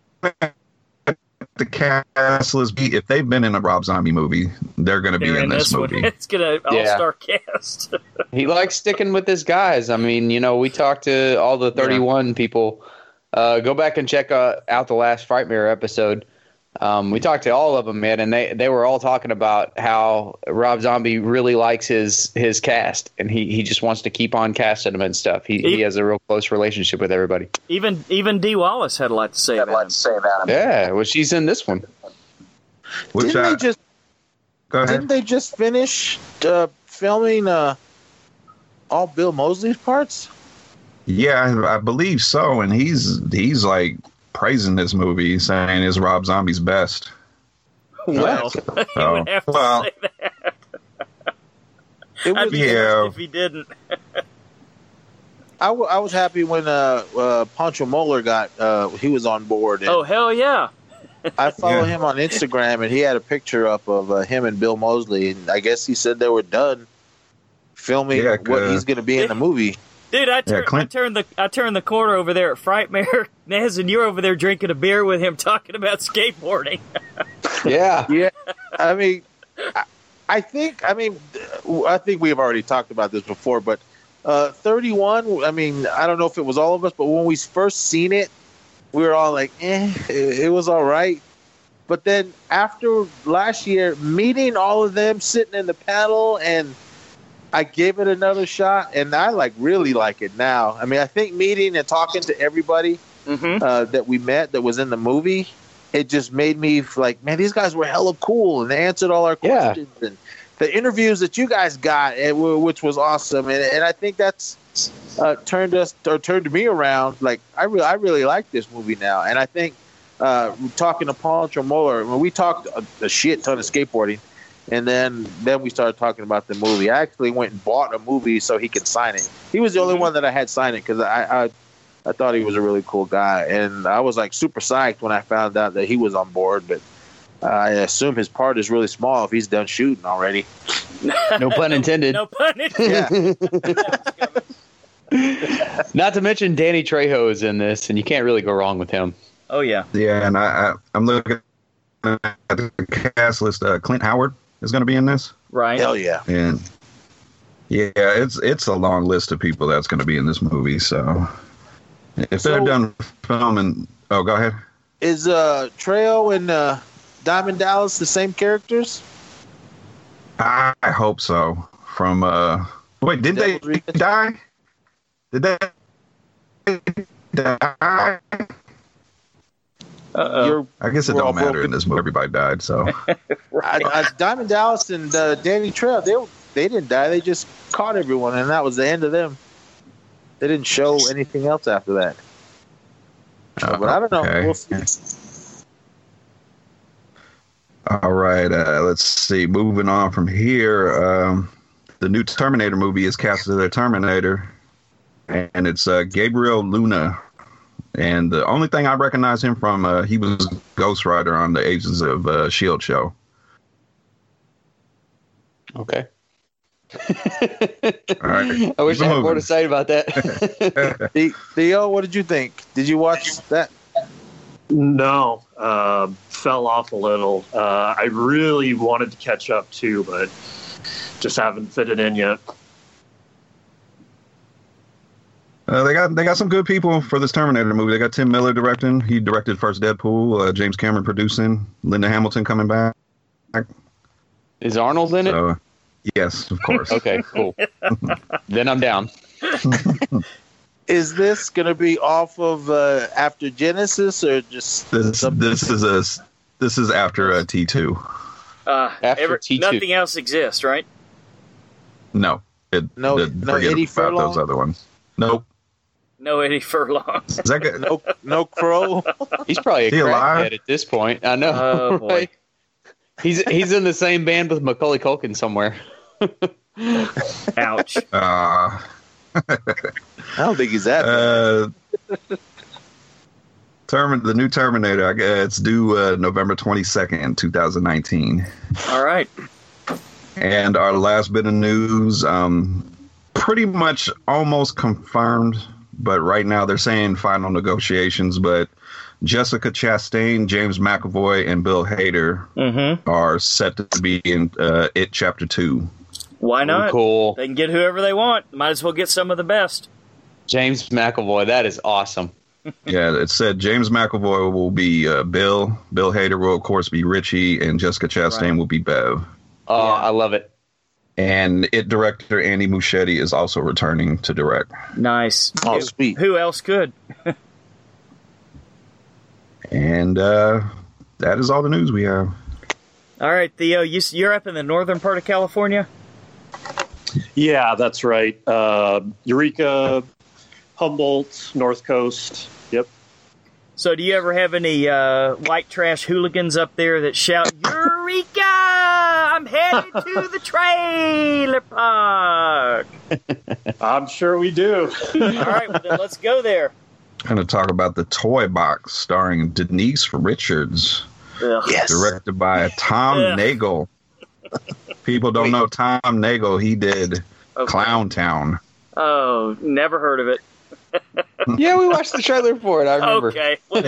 the cast list. If they've been in a Rob Zombie movie, they're going to be in, in this movie. One. It's going to all-star yeah. cast. He likes sticking with his guys. I mean, you know, we talked to all the thirty-one yeah. people. Uh, go back and check uh, out the last Frightmare episode. Um, we talked to all of them, man, and they, they were all talking about how Rob Zombie really likes his his cast, and he, he just wants to keep on casting them and stuff. He he, he has a real close relationship with everybody. Even even Dee Wallace had a lot to say about him. Had a lot to say about him. Yeah, well, she's in this one. Which didn't I, they just go ahead. Didn't they just finish uh, filming uh, all Bill Moseley's parts? Yeah, I, I believe so, and he's he's like. praising this movie, saying it's Rob Zombie's best. Well, so, you would have to well, say that. It was, I'd be yeah. if he didn't. I, w- I was happy when uh, uh, Pancho Moeller got, uh, he was on board. And oh, hell yeah. I follow yeah. him on Instagram, and he had a picture up of uh, him and Bill Moseley, and I guess he said they were done filming yeah, what he's going to be in the movie. Dude, I turned yeah, I turned the I turned the corner over there at Frightmare Nez, and you're over there drinking a beer with him, talking about skateboarding. yeah, yeah. I mean, I, I think I mean, I think we've already talked about this before, but uh, thirty-one. I mean, I don't know if it was all of us, but when we first seen it, we were all like, "Eh, it, it was all right." But then after last year, meeting all of them, sitting in the panel, and I gave it another shot, and I like really like it now. I mean, I think meeting and talking to everybody mm-hmm. uh, that we met that was in the movie, it just made me like, man, these guys were hella cool, and they answered all our questions. Yeah. And the interviews that you guys got, which was awesome, and, and I think that's uh, turned us or turned me around. Like, I really, I really like this movie now, and I think uh, talking to Paul Tremoller, when we talked a, a shit ton of skateboarding. And then, then we started talking about the movie. I actually went and bought a movie so he could sign it. He was the only one that I had signed it because I, I I thought he was a really cool guy. And I was like super psyched when I found out that he was on board. But uh, I assume his part is really small if he's done shooting already. No pun intended. No pun intended. Yeah. Not to mention Danny Trejo is in this, and you can't really go wrong with him. Oh, yeah. Yeah, and I, I, I'm looking at the cast list. Uh, Clint Howard is going to be in this, right? Hell yeah! And yeah, it's it's a long list of people that's going to be in this movie. So if so, they're done filming, oh, go ahead. Is uh Trejo and uh, Diamond Dallas the same characters? I hope so. From uh, wait, did they die? Did they die? Uh-oh. I guess it don't matter broken. in this movie. Everybody died, so. Right. I, I, Diamond Dallas and uh, Danny Trejo, they they didn't die. They just caught everyone, and that was the end of them. They didn't show anything else after that. Uh, but I don't know. Okay. We'll see. All right, uh, let's see. Moving on from here, um, the new Terminator movie is Castle of the Terminator, and it's uh, Gabriel Luna. And the only thing I recognize him from, uh, he was Ghost Rider on the Agents of uh, S H I E L D show. Okay. All right. I wish Boom. I had more to say about that. Theo, what did you think? Did you watch that? No. Uh, fell off a little. Uh, I really wanted to catch up, too, but just haven't fitted in yet. Uh, they got they got some good people for this Terminator movie. They got Tim Miller directing. He directed first Deadpool. Uh, James Cameron producing. Linda Hamilton coming back. Is Arnold in so, it? Yes, of course. Okay, cool. Then I'm down. Is this going to be off of uh, after Genesis or just this? Something? This is a this is after uh, T two. Uh, after ever, T two. Nothing else exists, right? No. It, no. It, no. Eddie Furlong. Those other ones. Nope. No Eddie Furlong. Is that good? No, no Crow. He's probably a crackhead at this point. I know. Oh, boy. Right? He's he's in the same band with Macaulay Culkin somewhere. Ouch. Uh, I don't think he's that bad. Uh, Termin- the new Terminator. Uh, it's due uh, November twenty second, two thousand nineteen. All right. And our last bit of news. Um, Pretty much almost confirmed, but right now they're saying final negotiations. But Jessica Chastain, James McAvoy, and Bill Hader mm-hmm. are set to be in uh, It Chapter two. Why not? Oh, cool. They can get whoever they want. Might as well get some of the best. James McAvoy, that is awesome. Yeah, it said James McAvoy will be uh, Bill. Bill Hader will, of course, be Richie. And Jessica Chastain right. will be Bev. Oh, yeah. I love it. And it director Andy Muschietti is also returning to direct. Nice. Oh, who, sweet. Who else could? And uh, that is all the news we have. All right, Theo, you, you're up in the northern part of California? Yeah, that's right. Uh, Eureka, Humboldt, North Coast. Yep. So do you ever have any uh, white trash hooligans up there that shout, Eureka, I'm headed to the trailer park? I'm sure we do. All right, well, then let's go there. I'm going to talk about The Toy Box, starring Denise Richards. Ugh. Yes. Directed by Tom Ugh. Nagel. People don't Wait. know Tom Nagel. He did okay. Clowntown. Oh, never heard of it. Yeah, we watched the trailer for it. I remember. Okay. I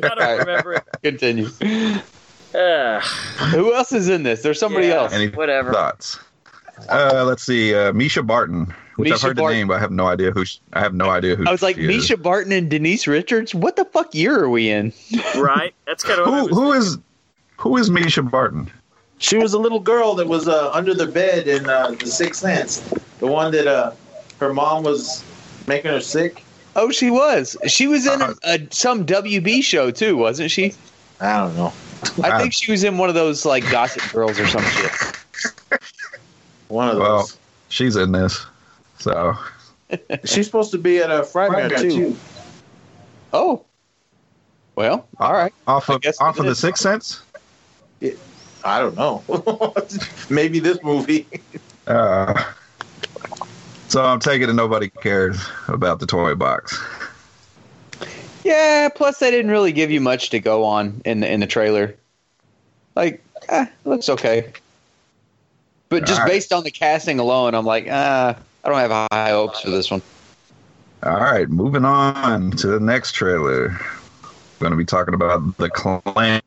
don't remember it. Continue. Uh, Who else is in this? There's somebody yeah, else. Any Whatever. Thoughts? Uh, let's see. Uh, Misha Barton. Which Misha I've heard Barton. the name, but I have no idea who. She, I have no idea who. I was like she Misha is. Barton and Denise Richards. What the fuck year are we in? Right. That's kind of who. Who is? Who is Misha Barton? She was a little girl that was uh, under the bed in uh, The Sixth Sense. The one that uh, her mom was making her sick. Oh, she was. She was in uh, a, a, some W B show too, wasn't she? I don't know. I, I think she was in one of those like Gossip Girls or some shit. One of those. Well, she's in this. So she's supposed to be at a Friday too. Oh, well, all right. Off of off of The Sixth Sense. It, I don't know. Maybe this movie. Uh, so I'm taking it nobody cares about The Toy Box. Yeah. Plus, they didn't really give you much to go on in the in the trailer. Like, eh, looks okay. But all just right. based on the casting alone, I'm like, ah. Uh, I don't have high hopes for this one. All right, moving on to the next trailer. We're going to be talking about The Clan,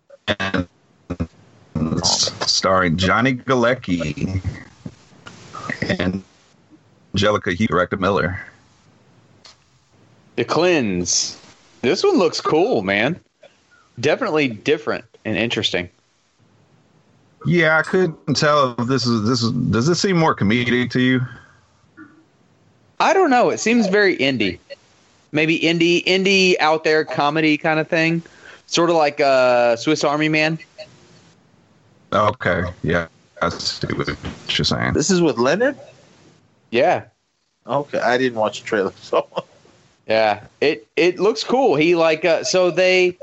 starring Johnny Galecki and Angelica Hugh, director Miller. The Cleanse. This one looks cool, man. Definitely different and interesting. Yeah, I couldn't tell if this is this is. Does this seem more comedic to you? I don't know. It seems very indie. Maybe indie, indie out there comedy kind of thing. Sort of like uh, Swiss Army Man. Okay. Yeah. I see what you're saying. This is with Leonard? Yeah. Okay. I didn't watch the trailer. So. Yeah. It it looks cool. He like uh, so they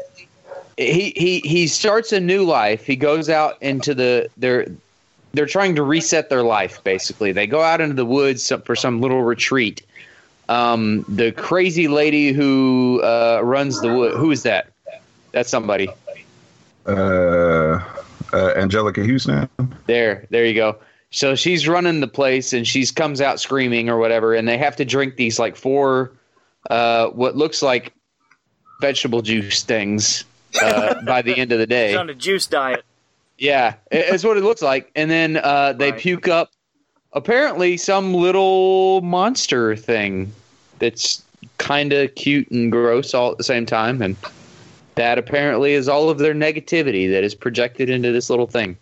he, he he starts a new life. He goes out into the their They're trying to reset their life, basically. They go out into the woods for some little retreat. Um, the crazy lady who uh, runs the wood. Who is that? That's somebody. Uh, uh, Angelica Houston. There. There you go. So she's running the place, and she comes out screaming or whatever, and they have to drink these like four uh, what looks like vegetable juice things uh, by the end of the day. She's on a juice diet. Yeah, it's what it looks like. And then uh, they right. puke up, apparently, some little monster thing that's kind of cute and gross all at the same time. And that apparently is all of their negativity that is projected into this little thing.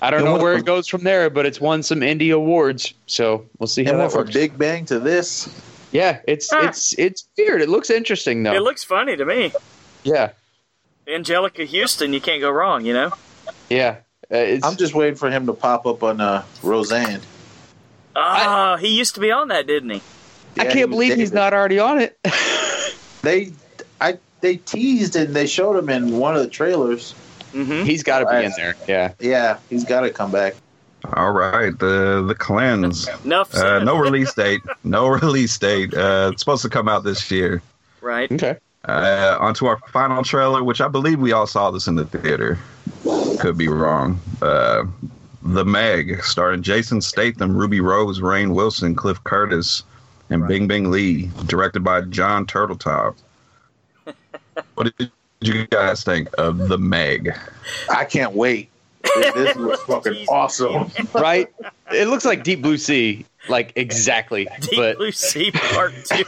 I don't know where it goes from there, but it's won some indie awards. So we'll see how that works. From Big Bang to this. Yeah, it's, ah. it's, it's weird. It looks interesting, though. It looks funny to me. Yeah. Angelica Houston, you can't go wrong, you know? Yeah, uh, it's, I'm just waiting for him to pop up on uh, Roseanne. Oh, I, he used to be on that, didn't he? Yeah, I can't he believe David. He's not already on it. they, I, they teased and they showed him in one of the trailers. Mm-hmm. He's got to be in there. Yeah, yeah, he's got to come back. All right, the the Cleanse. uh, no release date. No release date. Uh, it's supposed to come out this year. Right. Okay. Uh, onto our final trailer, which I believe we all saw this in the theater. Could be wrong. Uh, the Meg, starring Jason Statham, Ruby Rose, Rainn Wilson, Cliff Curtis, and right. Bing Bing Lee, directed by John Turteltaub. What did you guys think of The Meg? I can't wait. This looks fucking awesome. Right? It looks like Deep Blue Sea. Like, exactly. Deep but, Blue Sea Part two.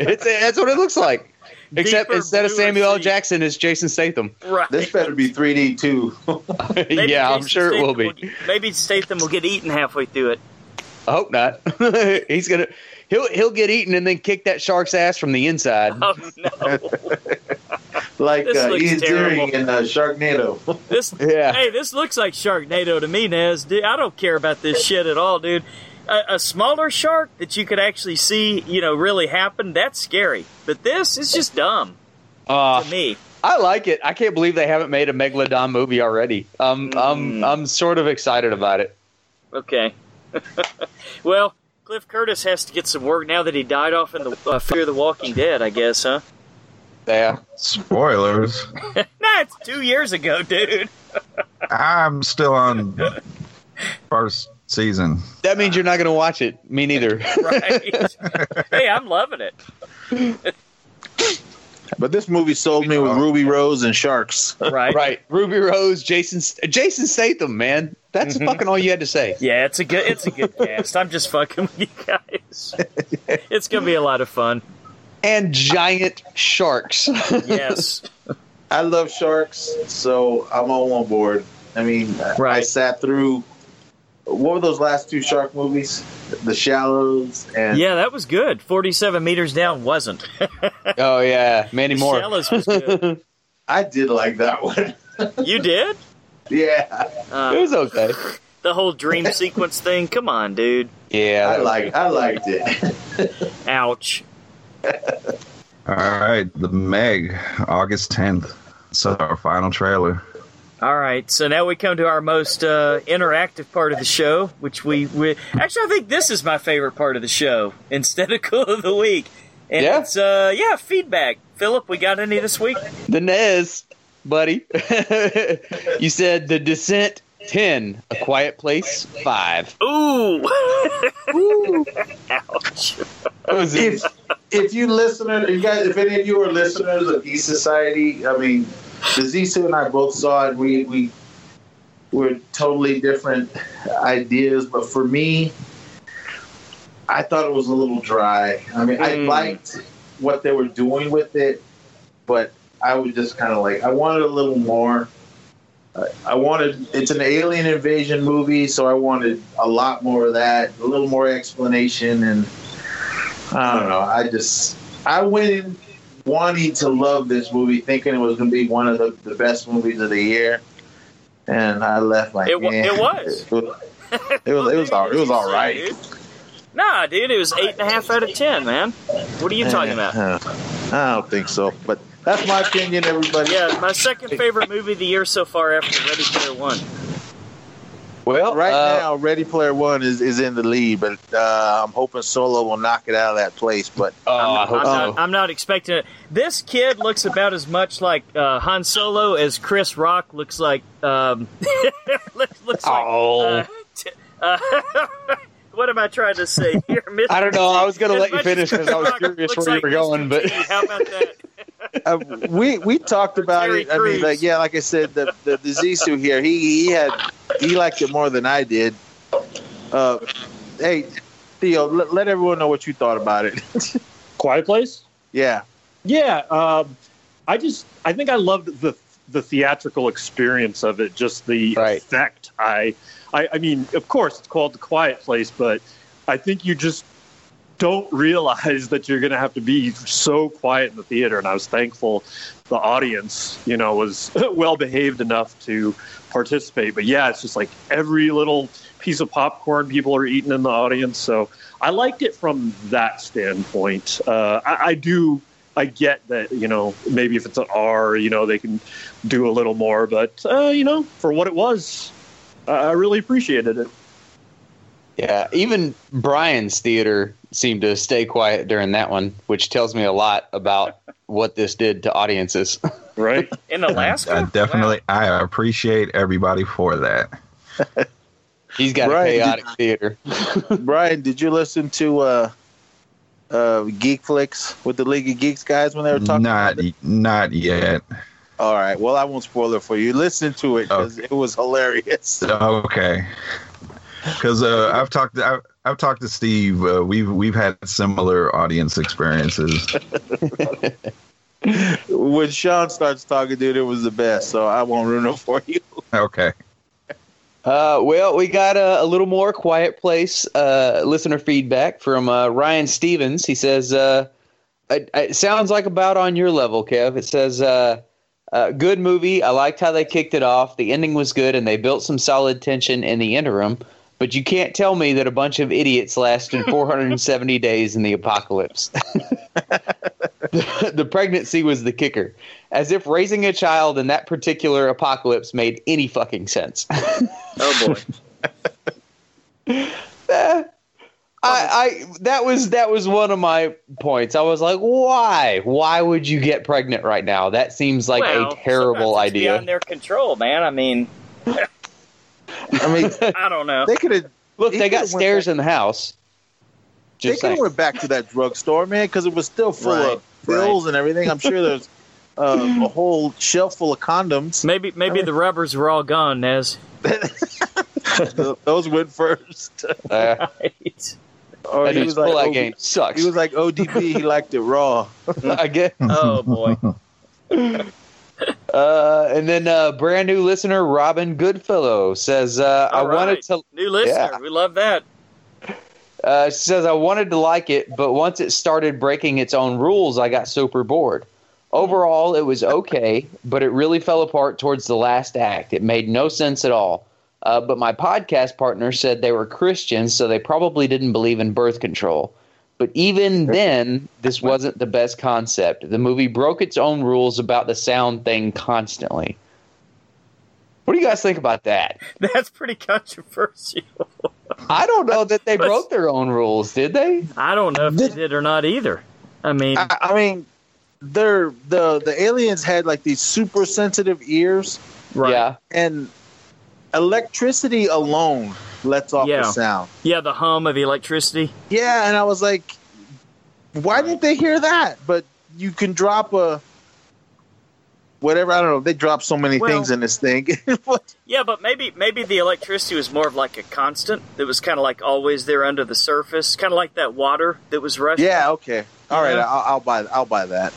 It's, that's what it looks like. Except Deeper instead of Samuel L. Jackson, it's Jason Statham. Right. This better be three D, too. yeah, Jason I'm sure Statham it will be. Will get, maybe Statham will get eaten halfway through it. I hope not. He's gonna he'll he'll get eaten and then kick that shark's ass from the inside. Oh no! Like uh, Ian Deering in uh, Sharknado. This yeah. Hey, this looks like Sharknado to me, Nez. Dude, I don't care about this shit at all, dude. A, a smaller shark that you could actually see, you know, really happen. That's scary. But this is just dumb uh, to me. I like it. I can't believe they haven't made a Megalodon movie already. Um, mm. I'm I'm sort of excited about it. Okay. Well, Cliff Curtis has to get some work now that he died off in the uh, Fear of the Walking Dead, I guess, huh? Yeah. Spoilers. Nah, it's two years ago, dude. I'm still on first season. That means you're not going to watch it. Me neither. Right. Hey, I'm loving it. But this movie sold me with Ruby Rose and sharks. Right. Right. Ruby Rose, Jason Jason Statham, man. That's mm-hmm. fucking all you had to say. Yeah, it's a good it's a good cast. I'm just fucking with you guys. It's going to be a lot of fun. And giant sharks. Yes. I love sharks, so I'm all on board. I mean, right. I sat through what were those last two shark movies? The Shallows and yeah, that was good. forty-seven Meters Down wasn't. Oh yeah, Mandy Moore. The Shallows was good. I did like that one. You did? Yeah, uh, it was okay. The whole dream sequence thing. Come on, dude. Yeah, I like. I liked it. Ouch. All right, The Meg, August tenth. So our final trailer. All right, so now we come to our most uh, interactive part of the show, which we, we... Actually, I think this is my favorite part of the show, instead of Cool of the Week. And yeah. it's, uh, yeah, feedback. Philip, we got any this week? The Nez, buddy. You said The Descent, ten. A Quiet Place, five. Ooh! Ooh! Ouch. If, if you listeners, you guys, if any of you are listeners of E Society, I mean... Zisu and I both saw it. We we were totally different ideas, but for me, I thought it was a little dry. I mean, mm. I liked what they were doing with it, but I was just kind of like, I wanted a little more. I, I wanted, it's an alien invasion movie, so I wanted a lot more of that, a little more explanation, and I don't know. I just, I went in wanting to love this movie, thinking it was going to be one of the, the best movies of the year, and I left like it, man, it was. It was. It was. It was all. It was all right. Dude. Nah, dude, it was eight and a half out of ten, man. What are you talking about? Uh, I don't think so, but that's my opinion, everybody. Yeah, my second favorite movie of the year so far after Ready Player One. Well, right uh, now, Ready Player One is, is in the lead, but uh, I'm hoping Solo will knock it out of that place. But uh, I'm, not, I'm, oh. not, I'm not expecting it. This kid looks about as much like uh, Han Solo as Chris Rock looks like. Um, looks oh. like. Uh, uh, what am I trying to say here? Mister I don't know. I was going to let you finish because I was curious where like you were going. But how about that? Uh, we we talked about it. I mean, like, yeah, like I said, the the, the Zisu here, he he had he liked it more than I did. Uh, hey, Theo, let, let everyone know what you thought about it. Quiet Place? Yeah, yeah. Um, I just I think I loved the the theatrical experience of it, just the right. effect. I, I I mean, of course, it's called The Quiet Place, but I think you just don't realize that you're going to have to be so quiet in the theater. And I was thankful the audience, you know, was well behaved enough to participate. But yeah, it's just like every little piece of popcorn people are eating in the audience. So I liked it from that standpoint. Uh, I, I do, I get that, you know, maybe if it's an R, you know, they can do a little more, but uh, you know, for what it was, uh, I really appreciated it. Yeah, even Brian's theater seemed to stay quiet during that one, which tells me a lot about what this did to audiences. Right? In Alaska? I, I definitely, wow. I appreciate everybody for that. He's got Brian, a chaotic did, theater. Brian, did you listen to uh, uh, Geekflix with the League of Geeks guys when they were talking not, about it? Not yet. All right. Well, I won't spoil it for you. Listen to it because okay. It was hilarious. Okay. Because uh, I've talked, I, I've talked to Steve. Uh, we've we've had similar audience experiences. When Sean starts talking, dude, it was the best. So I won't ruin it for you. Okay. Uh, well, we got a, a little more Quiet Place uh, listener feedback from uh, Ryan Stevens. He says, uh, it, "It sounds like about on your level, Kev." It says, uh, uh, "Good movie. I liked how they kicked it off. The ending was good, and they built some solid tension in the interim. But you can't tell me that a bunch of idiots lasted four hundred seventy days in the apocalypse." The, the pregnancy was the kicker. As if raising a child in that particular apocalypse made any fucking sense. Oh boy. uh, I, I that was that was one of my points. I was like, why? Why would you get pregnant right now? That seems like well, a terrible it's idea. Beyond their control, man. I mean, I mean, I don't know. They could have look. They got stairs back in the house. Just they could have went back to that drugstore, man, because it was still full right, of pills right. and everything. I'm sure there's uh, a whole shelf full of condoms. Maybe, maybe I mean, the rubbers were all gone, Nez. Those went first. Uh, right. Or that he was like, that game sucks. He was like O D B. He liked it raw. I guess. Oh boy. Uh, and then uh, brand new listener Robin Goodfellow says, uh, "I right. wanted to new listener. Yeah. We love that." Uh, says, "I wanted to like it, but once it started breaking its own rules, I got super bored. Overall, it was okay, but it really fell apart towards the last act. It made no sense at all. Uh, but my podcast partner said they were Christians, so they probably didn't believe in birth control. But even then, this wasn't the best concept. The movie broke its own rules about the sound thing constantly." What do you guys think about that? That's pretty controversial. I don't know that they but, broke their own rules, did they? I don't know if they did or not either. I mean, I, I mean, they're the the aliens had like these super sensitive ears, right? Yeah. And electricity alone lets off yeah. the sound. Yeah, the hum of electricity. Yeah, and I was like, why didn't they hear that? But you can drop a whatever, I don't know. They drop so many well, things in this thing. Yeah, but maybe maybe the electricity was more of like a constant. It was kind of like always there under the surface, kind of like that water that was rushing. Yeah, okay, all right, I'll, I'll buy I'll buy that.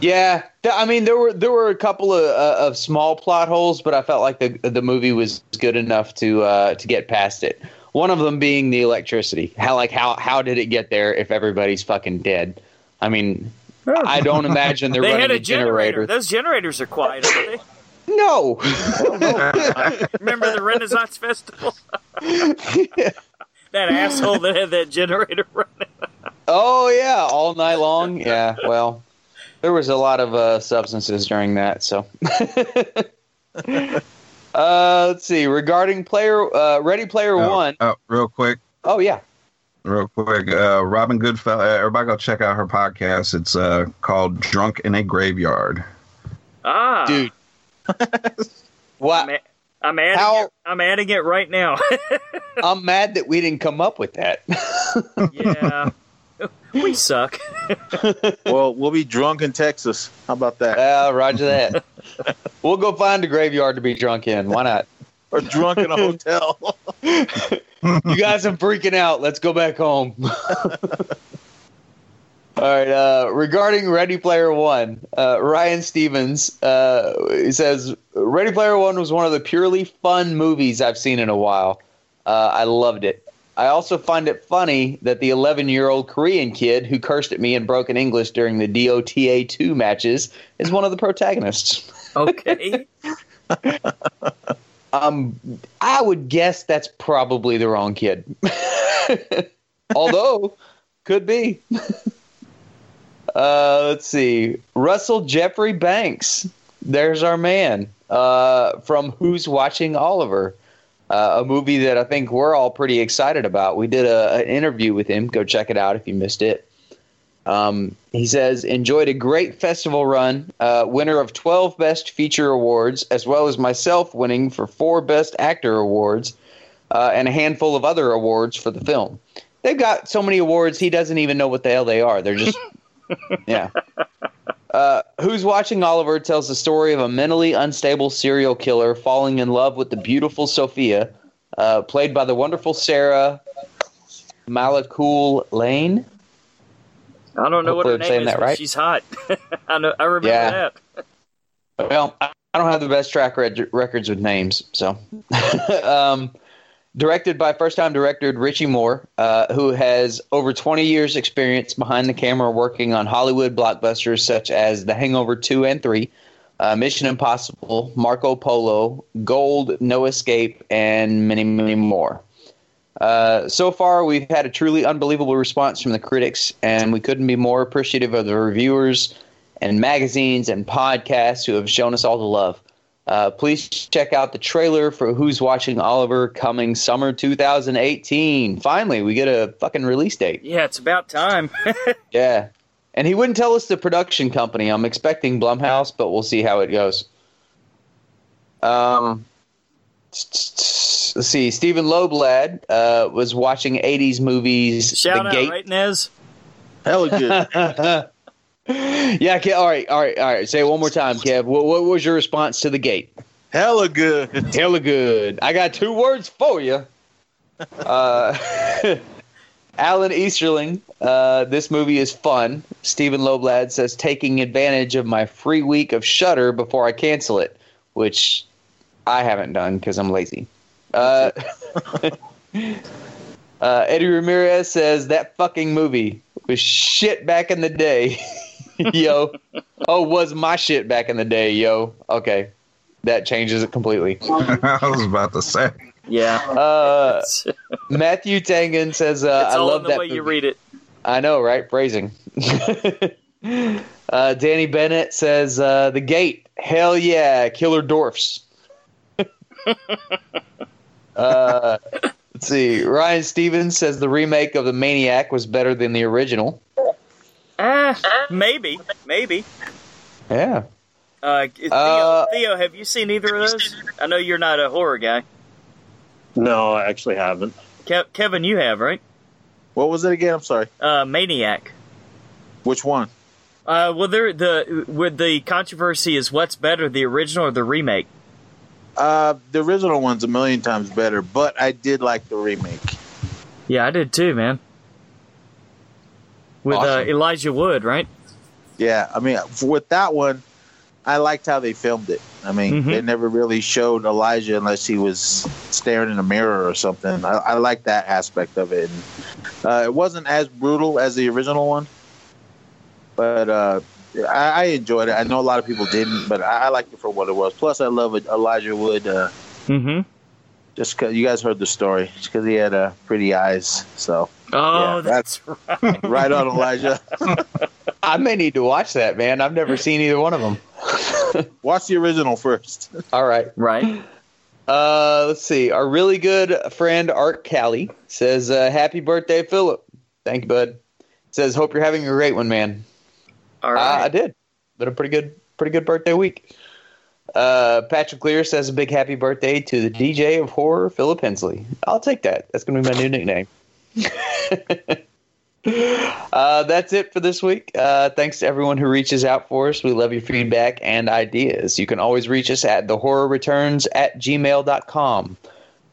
Yeah, th- I mean there were there were a couple of uh, of small plot holes, but I felt like the the movie was good enough to uh, to get past it. One of them being the electricity. How like how how did it get there if everybody's fucking dead? I mean. I don't imagine they're they running had a, a generator. generator. Those generators are quiet, aren't they? No. Remember the Renaissance Festival? Yeah. That asshole that had that generator running. Oh, yeah, all night long? Yeah, well, there was a lot of uh, substances during that, so. uh, let's see. Regarding player, uh, Ready Player uh, One. Uh, real quick. Oh, yeah. Real quick, uh, Robin Goodfellow, everybody go check out her podcast. It's uh, called Drunk in a Graveyard. Ah. Dude. What? I'm, a- I'm, adding How- it. I'm adding it right now. I'm mad that we didn't come up with that. Yeah. We suck. Well, we'll be drunk in Texas. How about that? Uh, roger that. We'll go find a graveyard to be drunk in. Why not? Or drunk in a hotel. You guys are freaking out. Let's go back home. All right. Uh, regarding Ready Player One, uh, Ryan Stevens uh, says, Ready Player One was one of the purely fun movies I've seen in a while. Uh, I loved it. I also find it funny that the eleven-year-old Korean kid who cursed at me in broken English during the D O T A two matches is one of the protagonists. Okay. Um, I would guess that's probably the wrong kid. Although, could be. Uh, let's see. Russell Jeffrey Banks. There's our man uh, from Who's Watching Oliver, uh, a movie that I think we're all pretty excited about. We did a, an interview with him. Go check it out if you missed it. Um, he says, enjoyed a great festival run, uh, winner of twelve Best Feature Awards, as well as myself winning for four Best Actor Awards uh, and a handful of other awards for the film. They've got so many awards, he doesn't even know what the hell they are. They're just, yeah. Uh, Who's Watching Oliver tells the story of a mentally unstable serial killer falling in love with the beautiful Sophia, uh, played by the wonderful Sarah Malakul Lane. I don't know Hopefully what her name is, that right. But she's hot. I know. I remember yeah. that. Well, I don't have the best track reg- records with names, so. um, directed by first-time director Richie Moore, uh, who has over twenty years' experience behind the camera working on Hollywood blockbusters such as The Hangover two and three, uh, Mission Impossible, Marco Polo, Gold, No Escape, and many, many more. Uh, so far, we've had a truly unbelievable response from the critics, and we couldn't be more appreciative of the reviewers and magazines and podcasts who have shown us all the love. Uh, please check out the trailer for Who's Watching Oliver coming summer two thousand eighteen. Finally, we get a fucking release date. Yeah, it's about time. Yeah. And he wouldn't tell us the production company. I'm expecting Blumhouse, but we'll see how it goes. Um... Let's see. Stephen Loblad uh, was watching eighties movies. Shout the out, Gate. Right, Nez? Hell good. Yeah. Kev, all right. All right. All right. Say it one more time, Kev. What, what was your response to The Gate? Hella good. Hella good. I got two words for you. Uh, Alan Easterling. Uh, this movie is fun. Stephen Loblad says, taking advantage of my free week of Shudder before I cancel it, which I haven't done because I'm lazy. Uh, uh, Eddie Ramirez says that fucking movie was shit back in the day. Yo. Oh, was my shit back in the day, yo. Okay. That changes it completely. I was about to say. Yeah. Uh, Matthew Tangen says, uh, I love that movie. It's all in the way you read it. I know, right? Phrasing. uh, Danny Bennett says, uh, The Gate. Hell yeah. Killer Dorfs. uh, let's see. Ryan Stevens says the remake of The Maniac was better than the original. Uh, maybe. Maybe. Yeah. Uh, Theo, uh, Theo, have you seen either of those? I know you're not a horror guy. No, I actually haven't. Ke- Kevin, you have, right? What was it again? I'm sorry. Uh, Maniac. Which one? Uh, well, there the with the controversy is what's better, the original or the remake? Uh, the original one's a million times better, but I did like the remake. Yeah, I did too, man. With awesome. uh, Elijah Wood, right? Yeah, I mean, with that one, I liked how they filmed it. I mean, mm-hmm. They never really showed Elijah unless he was staring in a mirror or something. I, I liked that aspect of it. And, uh, it wasn't as brutal as the original one, but... Uh, I enjoyed it. I know a lot of people didn't, but I liked it for what it was. Plus, I love Elijah Wood. Uh, mm-hmm. Just because you guys heard the story, just because he had uh, pretty eyes. So. Oh, yeah, that's, that's right. Right on, Elijah. I may need to watch that, man. I've never seen either one of them. Watch the original first. All right. Right. Uh, let's see. Our really good friend, Art Callie, says, uh, happy birthday, Philip. Thank you, bud. Says, hope you're having a great one, man. All right. uh, I did. Been a pretty good, pretty good birthday week. Uh, Patrick Lear says a big happy birthday to the D J of horror, Philip Hensley. I'll take that. That's going to be my new nickname. uh, that's it for this week. Uh, thanks to everyone who reaches out for us. We love your feedback and ideas. You can always reach us at the horror returns at gmail dot com.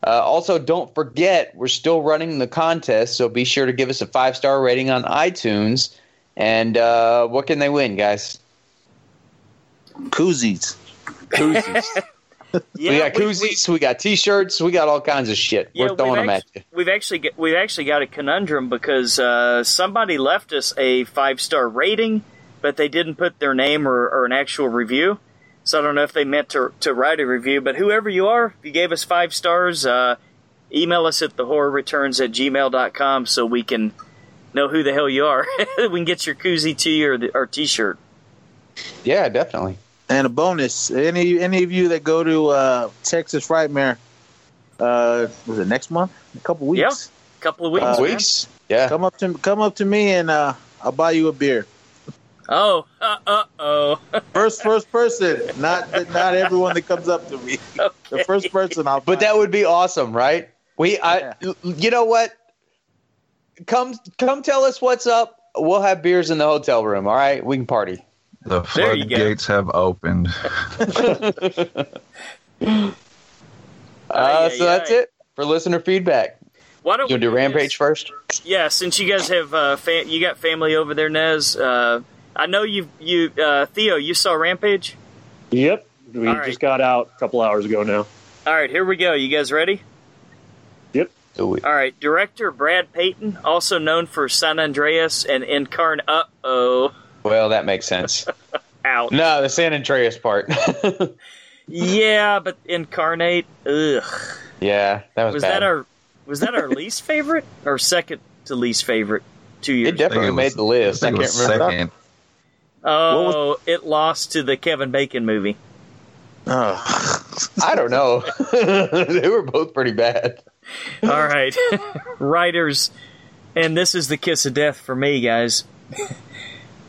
Uh, also, don't forget, we're still running the contest, so be sure to give us a five-star rating on iTunes. And uh, what can they win, guys? Koozies. Koozies. Yeah, we got koozies. We, we, we got T-shirts. We got all kinds of shit. Yeah, we're throwing them actually, at you. We've actually got, we've actually got a conundrum because uh, somebody left us a five-star rating, but they didn't put their name or, or an actual review. So I don't know if they meant to, to write a review. But whoever you are, if you gave us five stars, uh, email us at the horror returns at gmail dot com so we can... know who the hell you are. We can get your koozie to you or, the, or T-shirt. Yeah, definitely. And a bonus, any any of you that go to uh, Texas Frightmare, uh, was it next month? A couple weeks. Yeah, a couple of weeks. Uh, weeks. Yeah. Come up to come up to me and uh, I'll buy you a beer. Oh, uh, uh oh. First, first person. Not not everyone that comes up to me. Okay. The first person I'll. Buy. But that would be awesome, right? We, I, yeah. You know what? Come come tell us what's up. We'll have beers in the hotel room, all right? We can party. The floodgates have opened. uh, aye, so aye, that's aye. it for listener feedback. Why don't you do Rampage first? Yeah, since you guys have uh, fa- you got family over there, Nez. Uh, I know you you uh, Theo. You saw Rampage? Yep, we All right. just got out a couple hours ago now. All right, here we go. You guys ready? Yep. All right, director Brad Peyton, also known for San Andreas and Incarn. Uh oh. Well, that makes sense. Out. No, the San Andreas part. Yeah, but Incarnate. Ugh. Yeah, that was, was bad. That our was that our least favorite or second to least favorite? Two years. It definitely it made was, the list. I, I can't remember. Oh, was... it lost to the Kevin Bacon movie. Oh, I don't know. They were both pretty bad. All right, writers, and this is the kiss of death for me, guys.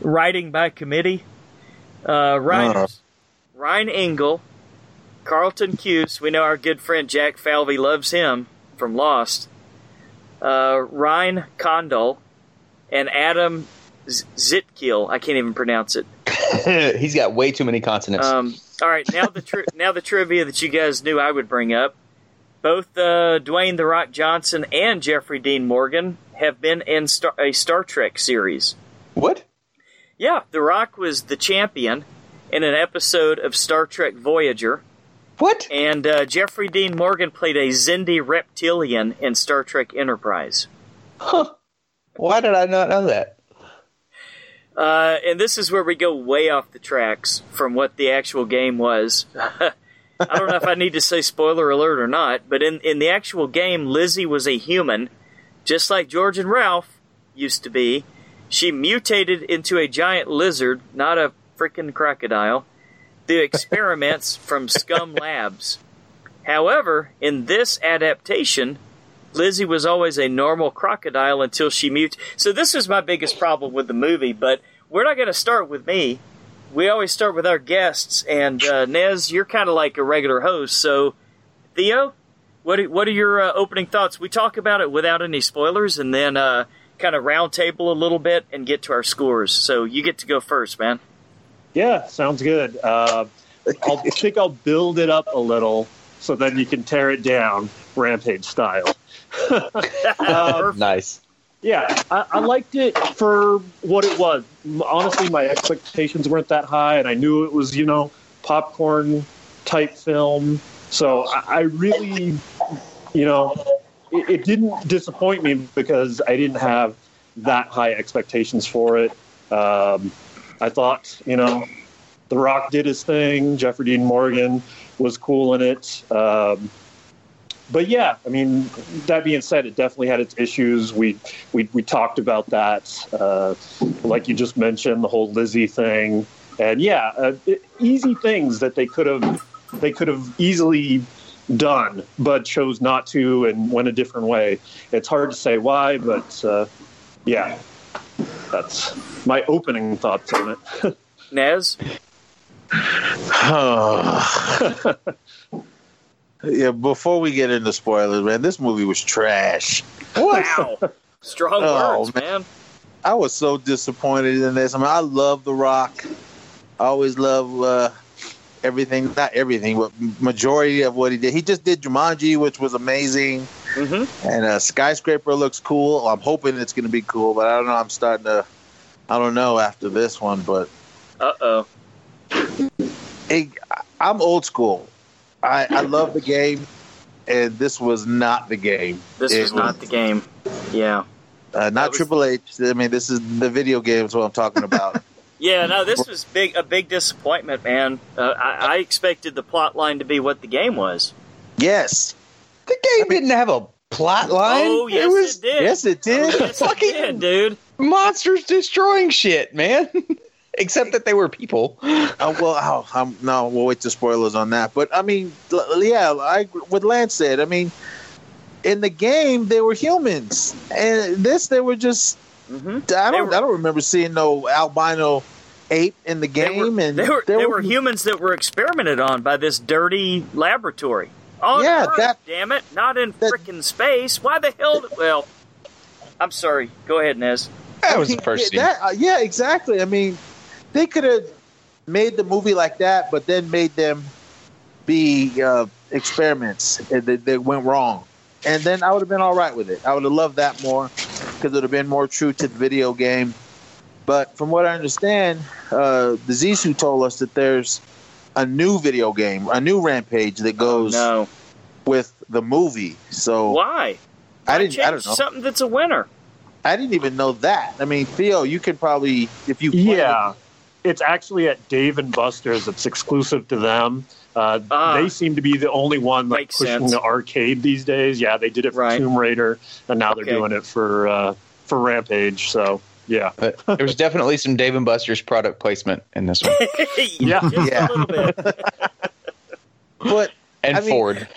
Writing by committee. Uh, writers, uh. Ryan Engel, Carlton Cuse, we know our good friend Jack Falvey loves him from Lost, uh, Ryan Condal, and Adam Z- Zitkiel. I can't even pronounce it. He's got way too many consonants. Um, all right, now the tri- now the trivia that you guys knew I would bring up. Both uh, Dwayne The Rock Johnson and Jeffrey Dean Morgan have been in Star- a Star Trek series. What? Yeah, The Rock was the champion in an episode of Star Trek Voyager. What? And uh, Jeffrey Dean Morgan played a Zindi reptilian in Star Trek Enterprise. Huh. Why did I not know that? Uh, and this is where we go way off the tracks from what the actual game was. I don't know if I need to say spoiler alert or not, but in, in the actual game, Lizzie was a human, just like George and Ralph used to be. She mutated into a giant lizard, not a freaking crocodile, through experiments from Scum Labs. However, in this adaptation, Lizzie was always a normal crocodile until she mutated. So this is my biggest problem with the movie, but we're not going to start with me. We always start with our guests, and uh, Nez, you're kind of like a regular host. So, Theo, what are, what are your uh, opening thoughts? We talk about it without any spoilers, and then... Uh, kind of round table a little bit and get to our scores. So you get to go first, man. Yeah, sounds good. Uh, I'll think I'll build it up a little so then you can tear it down Rampage style. um, nice. Yeah, I, I liked it for what it was. Honestly, my expectations weren't that high, and I knew it was, you know, popcorn type film. So I, I really, you know... It didn't disappoint me because I didn't have that high expectations for it. Um, I thought, you know, The Rock did his thing. Jeffrey Dean Morgan was cool in it. Um, but yeah, I mean, that being said, it definitely had its issues. We we we talked about that, uh, like you just mentioned, the whole Lizzie thing, and yeah, uh, it, easy things that they could have they could have easily. Done, but chose not to and went a different way. It's hard to say why, but uh, yeah, that's my opening thoughts on it. Nez? Oh. Yeah, before we get into spoilers, man, this movie was trash. Wow. Strong oh, words, man. man. I was so disappointed in this. I mean, I love The Rock. I always love... Uh, Everything, not everything, but majority of what he did. He just did Jumanji, which was amazing. Mm-hmm. And uh, Skyscraper looks cool. I'm hoping it's going to be cool, but I don't know. I'm starting to, I don't know after this one, but. Uh-oh. It, I'm old school. I, I love the game, and this was not the game. This it was not the game. Yeah. Uh, not was... Triple H. I mean, this is the video games what I'm talking about. Yeah, no, this was big a big disappointment, man. Uh, I, I expected the plot line to be what the game was. Yes. The game I mean, didn't have a plot line. Oh, yes, it, was, it did. Yes, it did. Oh, yes, fucking it did, dude. Monsters destroying shit, man. Except that they were people. Uh, well, oh, I'm, no, we'll wait to spoilers on that. But, I mean, yeah, I, what Lance said, I mean, in the game, they were humans. And this, they were just... Mm-hmm. I don't. Were, I don't remember seeing no albino ape in the game. They were, and they were, they were, were humans that were experimented on by this dirty laboratory. On yeah, Earth, that, damn it, not in freaking space. Why the hell? That, well, I'm sorry. Go ahead, Nez. That was the first. Yeah, yeah, exactly. I mean, they could have made the movie like that, but then made them be uh, experiments that went wrong. and then I would have been all right with it. I would have loved that more because it would have been more true to the video game. But from what I understand, uh, the Zissou told us that there's a new video game, a new Rampage that goes oh, no. with the movie. So why? I didn't. Why I don't know. Something that's a winner. I didn't even know that. I mean, Theo, you could probably, if you play yeah. it, it's actually at Dave and Buster's. It's exclusive to them. Uh, uh, they seem to be the only one like pushing sense. the arcade these days. Yeah, they did it for right. Tomb Raider, and now okay. they're doing it for uh, for Rampage. So yeah, but there was definitely some Dave and Buster's product placement in this one. yeah, just yeah, a little bit. But and I mean, Ford.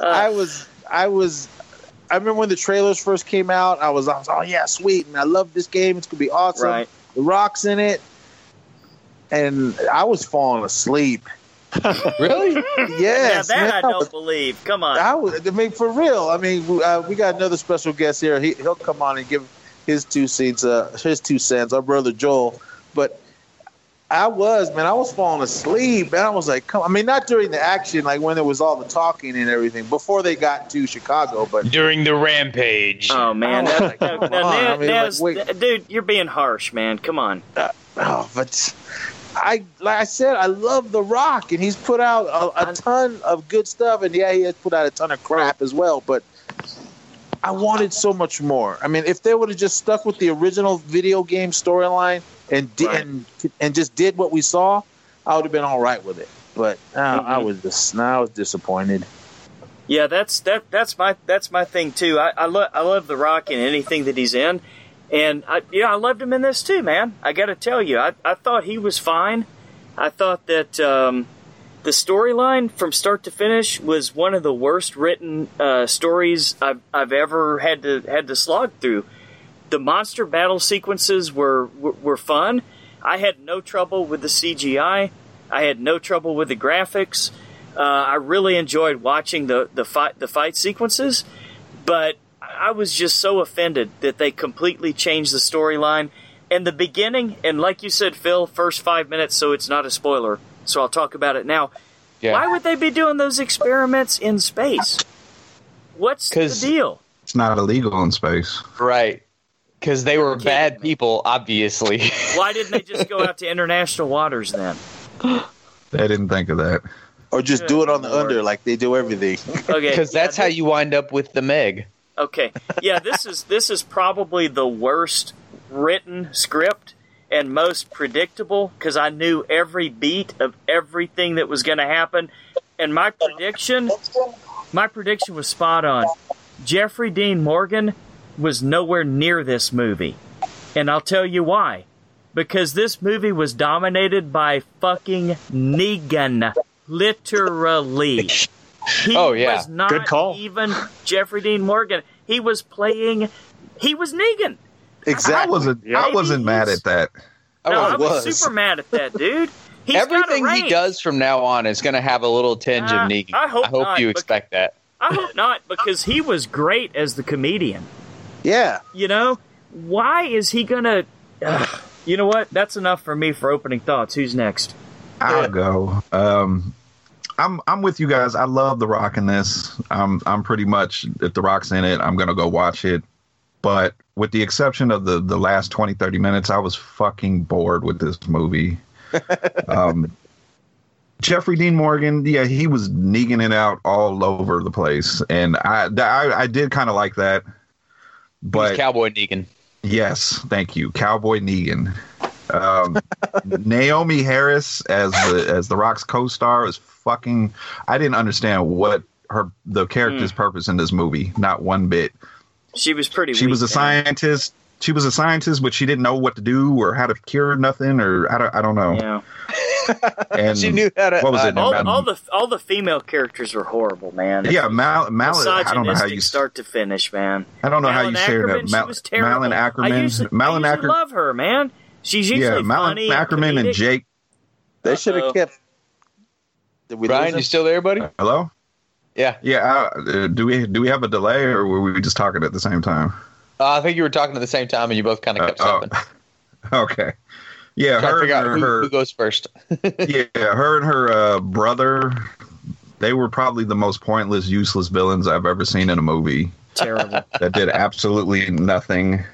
I was, I was. I remember when the trailers first came out, I was, I was, oh yeah, sweet, and I love this game. It's gonna be awesome. Right. The Rock's in it, and I was falling asleep. Really? Yes. Now that man, I don't I was, believe. Come on. I, was, I mean, for real. I mean, uh, we got another special guest here. He, he'll come on and give his two cents. Uh, his two cents. Our brother Joel, but. I was, man, I was falling asleep, and I was like, come, I mean, not during the action, like when there was all the talking and everything, before they got to Chicago, but during the Rampage. Oh, man. That's, like, that, that, I mean, that's, like, that, dude, you're being harsh, man. Come on. Uh, oh, but I, like I said, I love The Rock, and he's put out a, a ton of good stuff, and yeah, he has put out a ton of crap as well, but I wanted so much more. I mean, if they would have just stuck with the original video game storyline, and did, right. and and just did what we saw, I would have been all right with it. But uh, mm-hmm. I was just I was disappointed. Yeah, that's that that's my that's my thing too. I I, lo- I love The Rock in anything that he's in, and I you know I loved him in this too, man. I got to tell you, I I thought he was fine. I thought that um, the storyline from start to finish was one of the worst written uh, stories I've I've ever had to had to slog through. The monster battle sequences were, were were fun. I had no trouble with the C G I. I had no trouble with the graphics. Uh, I really enjoyed watching the the fight the fight sequences, but I was just so offended that they completely changed the storyline and the beginning. And like you said, Phil, first five minutes, so it's not a spoiler. So I'll talk about it now. Yeah. Why would they be doing those experiments in space? What's the deal? It's not illegal in space, right? Because they were bad people, obviously. Why didn't they just go out to international waters then? I didn't think of that. Or just Good do it on the Lord. under like they do everything. Okay, because that's yeah, how you wind up with the Meg. Okay. Yeah, this is this is probably the worst written script and most predictable because I knew every beat of everything that was going to happen. And my prediction, my prediction was spot on. Jeffrey Dean Morgan was nowhere near this movie. And I'll tell you why. Because this movie was dominated by fucking Negan. Literally. He oh, yeah. was not Good call. even Jeffrey Dean Morgan. He was playing... He was Negan. Exactly. I wasn't, I wasn't mad at that. No, oh, I was, was super mad at that, dude. He's Everything he does from now on is going to have a little tinge uh, of Negan. I hope, I hope not, you expect because, that. I hope not, because he was great as the comedian. Yeah. You know, why is he going to... Uh, you know what? That's enough for me for opening thoughts. Who's next? I'll go. Um, I'm I'm with you guys. I love The Rock in this. I'm, I'm pretty much, if The Rock's in it, I'm going to go watch it. But with the exception of the, the last twenty, thirty minutes, I was fucking bored with this movie. um, Jeffrey Dean Morgan, yeah, he was Negan it out all over the place. And I, I, I did kind of like that. But he's Cowboy Negan. Yes, thank you, Cowboy Negan. Um, Naomi Harris as the, as the Rock's co-star is fucking. I didn't understand what her the character's mm. purpose in this movie. Not one bit. She was pretty. She weak, was a scientist. Man. She was a scientist, but she didn't know what to do or how to cure nothing, or I don't, I don't know. Yeah. And she knew how to. What was uh, it? All, all the all the female characters are horrible, man. Yeah, Mal, Mal, I don't know how you start to finish, man. I don't know Malin how you shared that. Mal, Malin Ackerman. I usually, Malin I usually Acker- love her, man. She's usually yeah, Malin funny Ackerman and, and Jake. They should have kept. Brian, you still there, buddy? Uh, hello. Yeah, yeah. Uh, do we do we have a delay, or were we just talking at the same time? Uh, I think you were talking at the same time, and you both kind of kept uh, something. Uh, okay. Yeah, her and her, who, her who goes first. yeah, her and her uh, brother They were probably the most pointless, useless villains I've ever seen in a movie. Terrible. That did absolutely nothing.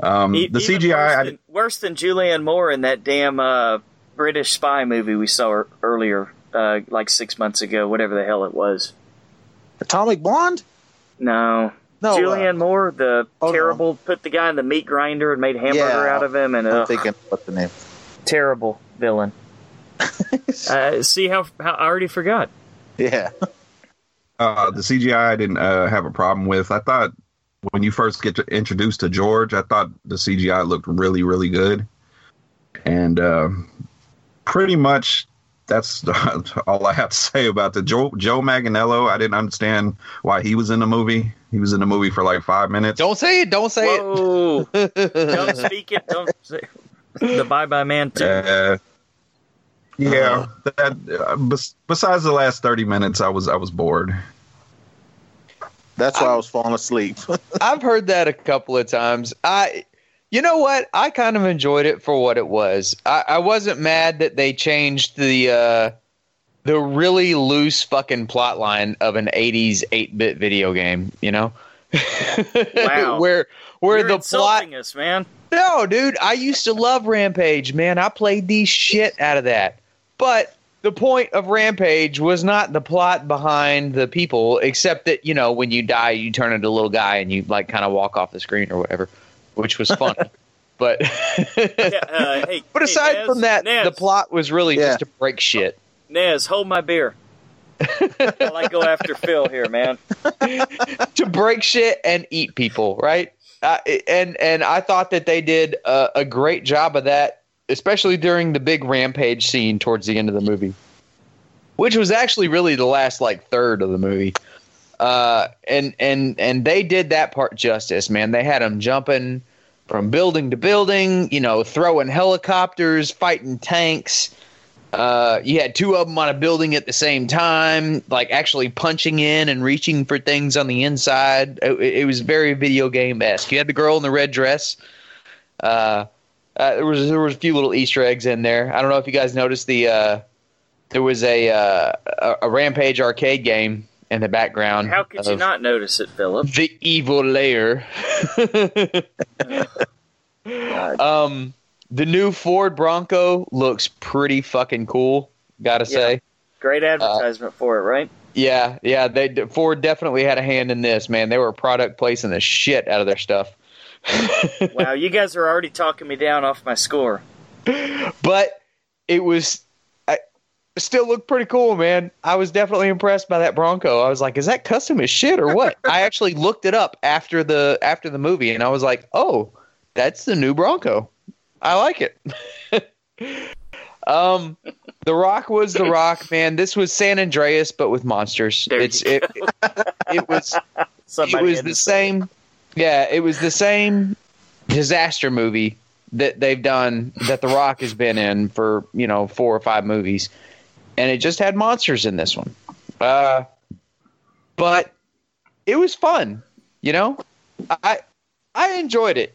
Um, e- the C G I... Worse than, worse than Julianne Moore in that damn uh, British spy movie we saw earlier, uh, like six months ago, whatever the hell it was. Atomic Blonde? No. No, Julianne uh, Moore, the oh terrible, no. put the guy in the meat grinder and made hamburger yeah, out of him. And I'm ugh, thinking what's the name? Terrible villain. uh, see how, how I already forgot. Yeah. Uh, the C G I I didn't uh, have a problem with. I thought when you first get to introduced to George, I thought the C G I looked really, really good. And uh, pretty much... That's all I have to say about the Joe, Joe Manganiello. I didn't understand why he was in the movie. He was in the movie for like five minutes. Don't say it. Don't say Whoa. it. Don't speak it. Don't say it. The Bye Bye Man too. Uh, yeah. That, uh, bes- besides the last thirty minutes, I was I was bored. That's why I, I was falling asleep. I've heard that a couple of times. I. You know what? I kind of enjoyed it for what it was. I, I wasn't mad that they changed the uh, the really loose fucking plot line of an eighties eight-bit video game, you know? Wow. where where You're the insulting plot us, man. No, dude, I used to love Rampage, man. I played the shit out of that. But the point of Rampage was not the plot behind the people, except that, you know, when you die, you turn into a little guy and you like kind of walk off the screen or whatever. Which was fun, but yeah, uh, hey, but aside hey, Nez, from that, Nez, the plot was really yeah. just to break shit. Nez, hold my beer. While I go after Phil here, man. To break shit and eat people, right? Uh, and and I thought that they did a, a great job of that, especially during the big rampage scene towards the end of the movie, which was actually really the last like third of the movie. Uh, and and and they did that part justice, man. They had them jumping from building to building, you know, throwing helicopters, fighting tanks. Uh, you had two of them on a building at the same time, like actually punching in and reaching for things on the inside. It, it was very video game-esque. You had the girl in the red dress. Uh, uh, there was there was a few little Easter eggs in there. I don't know if you guys noticed the uh, there was a, uh, a a Rampage arcade game in the background. How could you not notice it, Philip? The Evil Lair. um, the new Ford Bronco looks pretty fucking cool, gotta yeah. say. Great advertisement uh, for it, right? Yeah, yeah. They Ford definitely had a hand in this, man. They were product placing the shit out of their stuff. Wow, you guys are already talking me down off my score. But it was... still looked pretty cool, man. I was definitely impressed by that Bronco. I was like, is that custom as shit or what? I actually looked it up after the after the movie, and I was like, oh, that's the new Bronco. I like it. um, The Rock was The Rock, man. This was San Andreas, but with monsters. There it's it, it, it was, it was the same. Yeah, it was the same disaster movie that they've done that The Rock has been in for, you know, four or five movies. And it just had monsters in this one. Uh, but it was fun, you know? I I enjoyed it.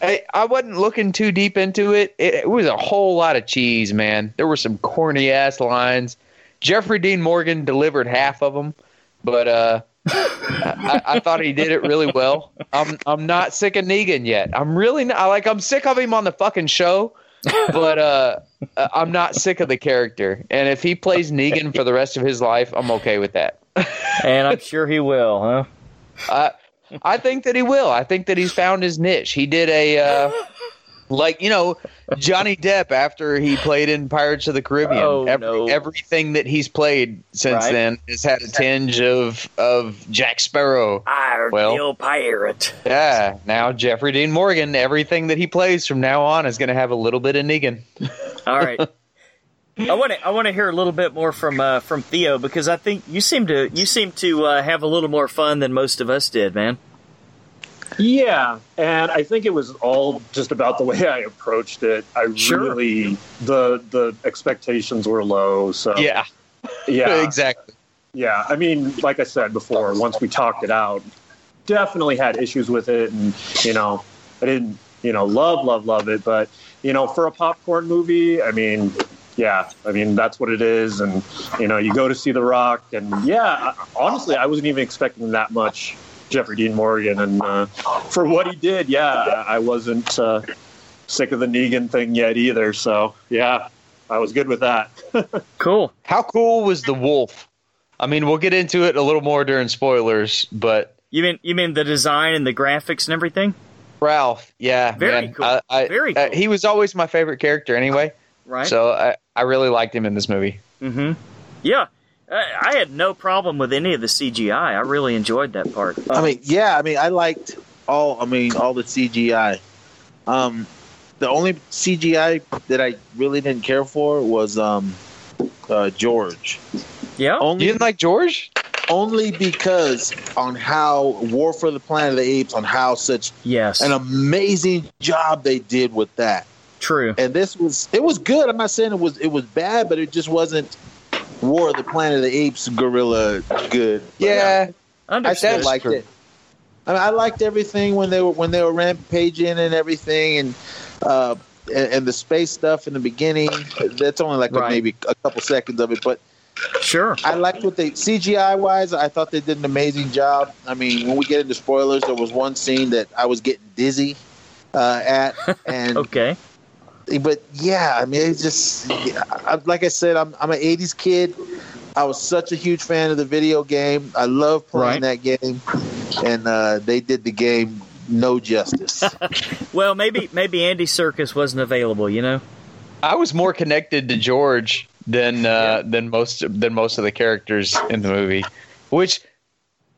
I, I wasn't looking too deep into it. it. It was a whole lot of cheese, man. There were some corny-ass lines. Jeffrey Dean Morgan delivered half of them. But uh, I, I thought he did it really well. I'm I'm not sick of Negan yet. I'm really not. Like, I'm sick of him on the fucking show. But uh, I'm not sick of the character. And if he plays Negan for the rest of his life, I'm okay with that. And I'm sure he will, huh? I, I think that he will. I think that he's found his niche. He did a, uh, like, you know, Johnny Depp after he played in Pirates of the Caribbean. Oh, Every, no. Everything that he's played since right? then has had a tinge of, of Jack Sparrow. I'm well, the old pirate. Yeah, now Jeffrey Dean Morgan, everything that he plays from now on is going to have a little bit of Negan. All right. I want to I want to hear a little bit more from uh, from Theo, because I think you seem to you seem to uh, have a little more fun than most of us did, man. Yeah, and I think it was all just about the way I approached it. I sure. really the the expectations were low, so yeah, yeah, exactly. Yeah, I mean, like I said before, once we talked it out, definitely had issues with it, and you know, I didn't, you know, love, love, love it, but you know, for a popcorn movie, I mean, yeah, I mean, that's what it is. And, you know, you go to see The Rock. And, yeah, honestly, I wasn't even expecting that much Jeffrey Dean Morgan. And uh, for what he did, yeah, I wasn't uh, sick of the Negan thing yet either. So, yeah, I was good with that. Cool. How cool was the wolf? I mean, we'll get into it a little more during spoilers, but... You mean you mean the design and the graphics and everything? Ralph, yeah. Very man. cool. I, I, Very cool. Uh, he was always my favorite character anyway. Right. So I, I really liked him in this movie. Mm-hmm. Yeah. I, I had no problem with any of the C G I. I really enjoyed that part. Uh, I mean, yeah. I mean, I liked all, I mean, all the C G I. Um, the only C G I that I really didn't care for was um, uh, George. Yeah? Only- you didn't like George? Only because on how War for the Planet of the Apes, on how such yes. an amazing job they did with that. True. And this was, it was good. I'm not saying it was it was bad, but it just wasn't War of the Planet of the Apes gorilla good. But yeah, I said liked it. I mean, I liked everything when they were when they were rampaging and everything, and uh, and, and the space stuff in the beginning. That's only like right. a, maybe a couple seconds of it, but. Sure. I liked what they C G I wise. I thought they did an amazing job. I mean, when we get into spoilers, there was one scene that I was getting dizzy uh, at, and okay. But yeah, I mean, it's just I, like I said, I'm I'm an eighties kid. I was such a huge fan of the video game. I love playing right. that game, and uh, they did the game no justice. Well, maybe maybe Andy Serkis wasn't available. You know, I was more connected to George. Than uh, yeah. than most than most of the characters in the movie, which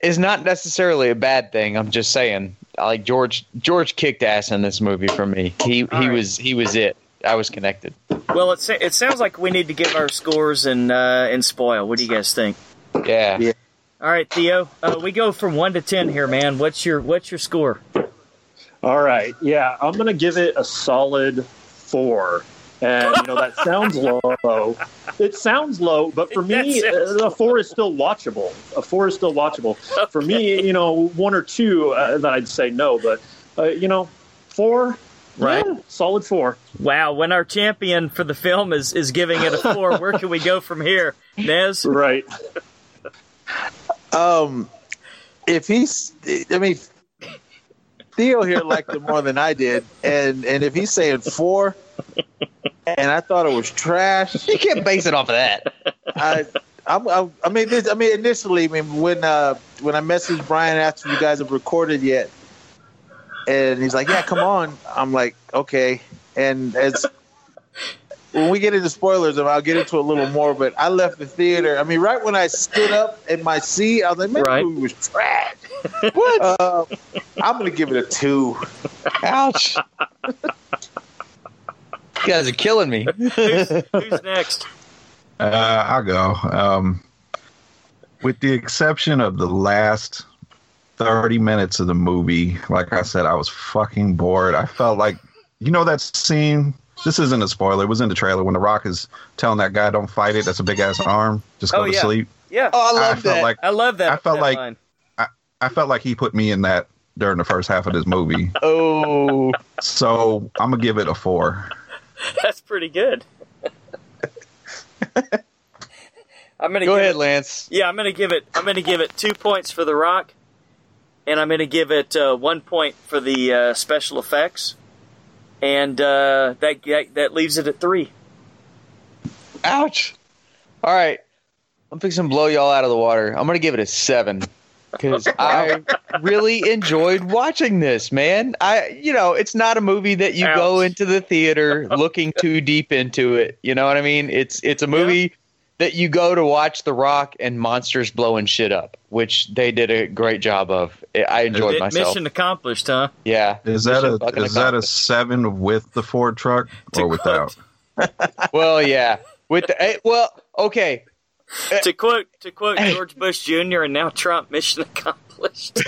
is not necessarily a bad thing. I'm just saying, like George George kicked ass in this movie for me. He All he right. was he was it. I was connected. Well, it it sounds like we need to give our scores and uh, and spoil. What do you guys think? Yeah. yeah. All right, Theo. Uh, we go from one to ten here, man. What's your what's your score? All right. Yeah, I'm gonna give it a solid four. And, you know, that sounds low. It sounds low, but for me, a four is still watchable. A four is still watchable. Okay. For me, you know, one or two, uh, that I'd say no. But, uh, you know, four, right? Yeah, solid four. Wow. When our champion for the film is, is giving it a four, where can we go from here, Nez? Right. um, If he's, I mean, Theo here liked it more than I did. And, and if he's saying four... And I thought it was trash. You can't base it off of that. I, I'm, I'm, I mean, this, I mean, initially, I mean, when uh, when I messaged Brian after you guys have recorded yet, and he's like, "Yeah, come on," I'm like, "Okay." And as when we get into spoilers, I'll get into it a little more. But I left the theater. I mean, right when I stood up in my seat, I was like, "Man, right. the movie was trash." What? Uh, I'm gonna give it a two. Ouch. You guys are killing me. who's, who's next? Uh, I'll go. Um, with the exception of the last thirty minutes of the movie, like I said, I was fucking bored. I felt like, you know that scene? This isn't a spoiler. It was in the trailer when The Rock is telling that guy, don't fight it. That's a big-ass arm. Just go oh, yeah. to sleep. Yeah. Oh, I love I that. Like, I love that. I felt, that like, I, I felt like he put me in that during the first half of this movie. Oh. So I'm going to give it a four. That's pretty good. I'm gonna go ahead, it, Lance. Yeah, I'm gonna give it. I'm gonna give it two points for The Rock, and I'm gonna give it uh, one point for the uh, special effects, and uh, that, that that leaves it at three. Ouch! All right, I'm fixing to blow y'all out of the water. I'm gonna give it a seven because I really enjoyed watching this, man. I, you know, it's not a movie that you Ouch. go into the theater looking too deep into it. You know what I mean? It's it's a movie yeah. that you go to watch The Rock and monsters blowing shit up, which they did a great job of. I enjoyed myself. Mission accomplished, huh? Yeah. Is that a is that a seven with the Ford truck or without? Well, yeah. With the, well, okay. To quote, to quote George Bush Junior and now Trump, mission accomplished.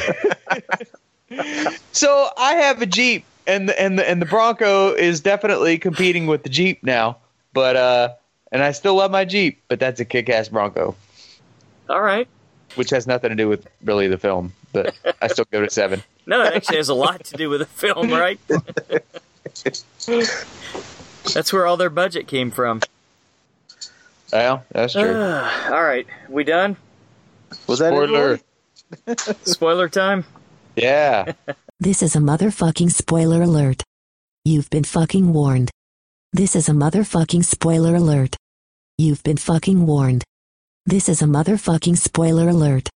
So I have a Jeep, and the, and the, and the Bronco is definitely competing with the Jeep now. But uh, and I still love my Jeep, but that's a kick-ass Bronco. All right, which has nothing to do with really the film, but I still give it a seven. No, it actually has a lot to do with the film, right? That's where all their budget came from. Yeah, that's true. Uh, all right, we done? Was Spoiler. That it, Spoiler time? Yeah. This is a motherfucking spoiler alert. You've been fucking warned. This is a motherfucking spoiler alert. You've been fucking warned. This is a motherfucking spoiler alert.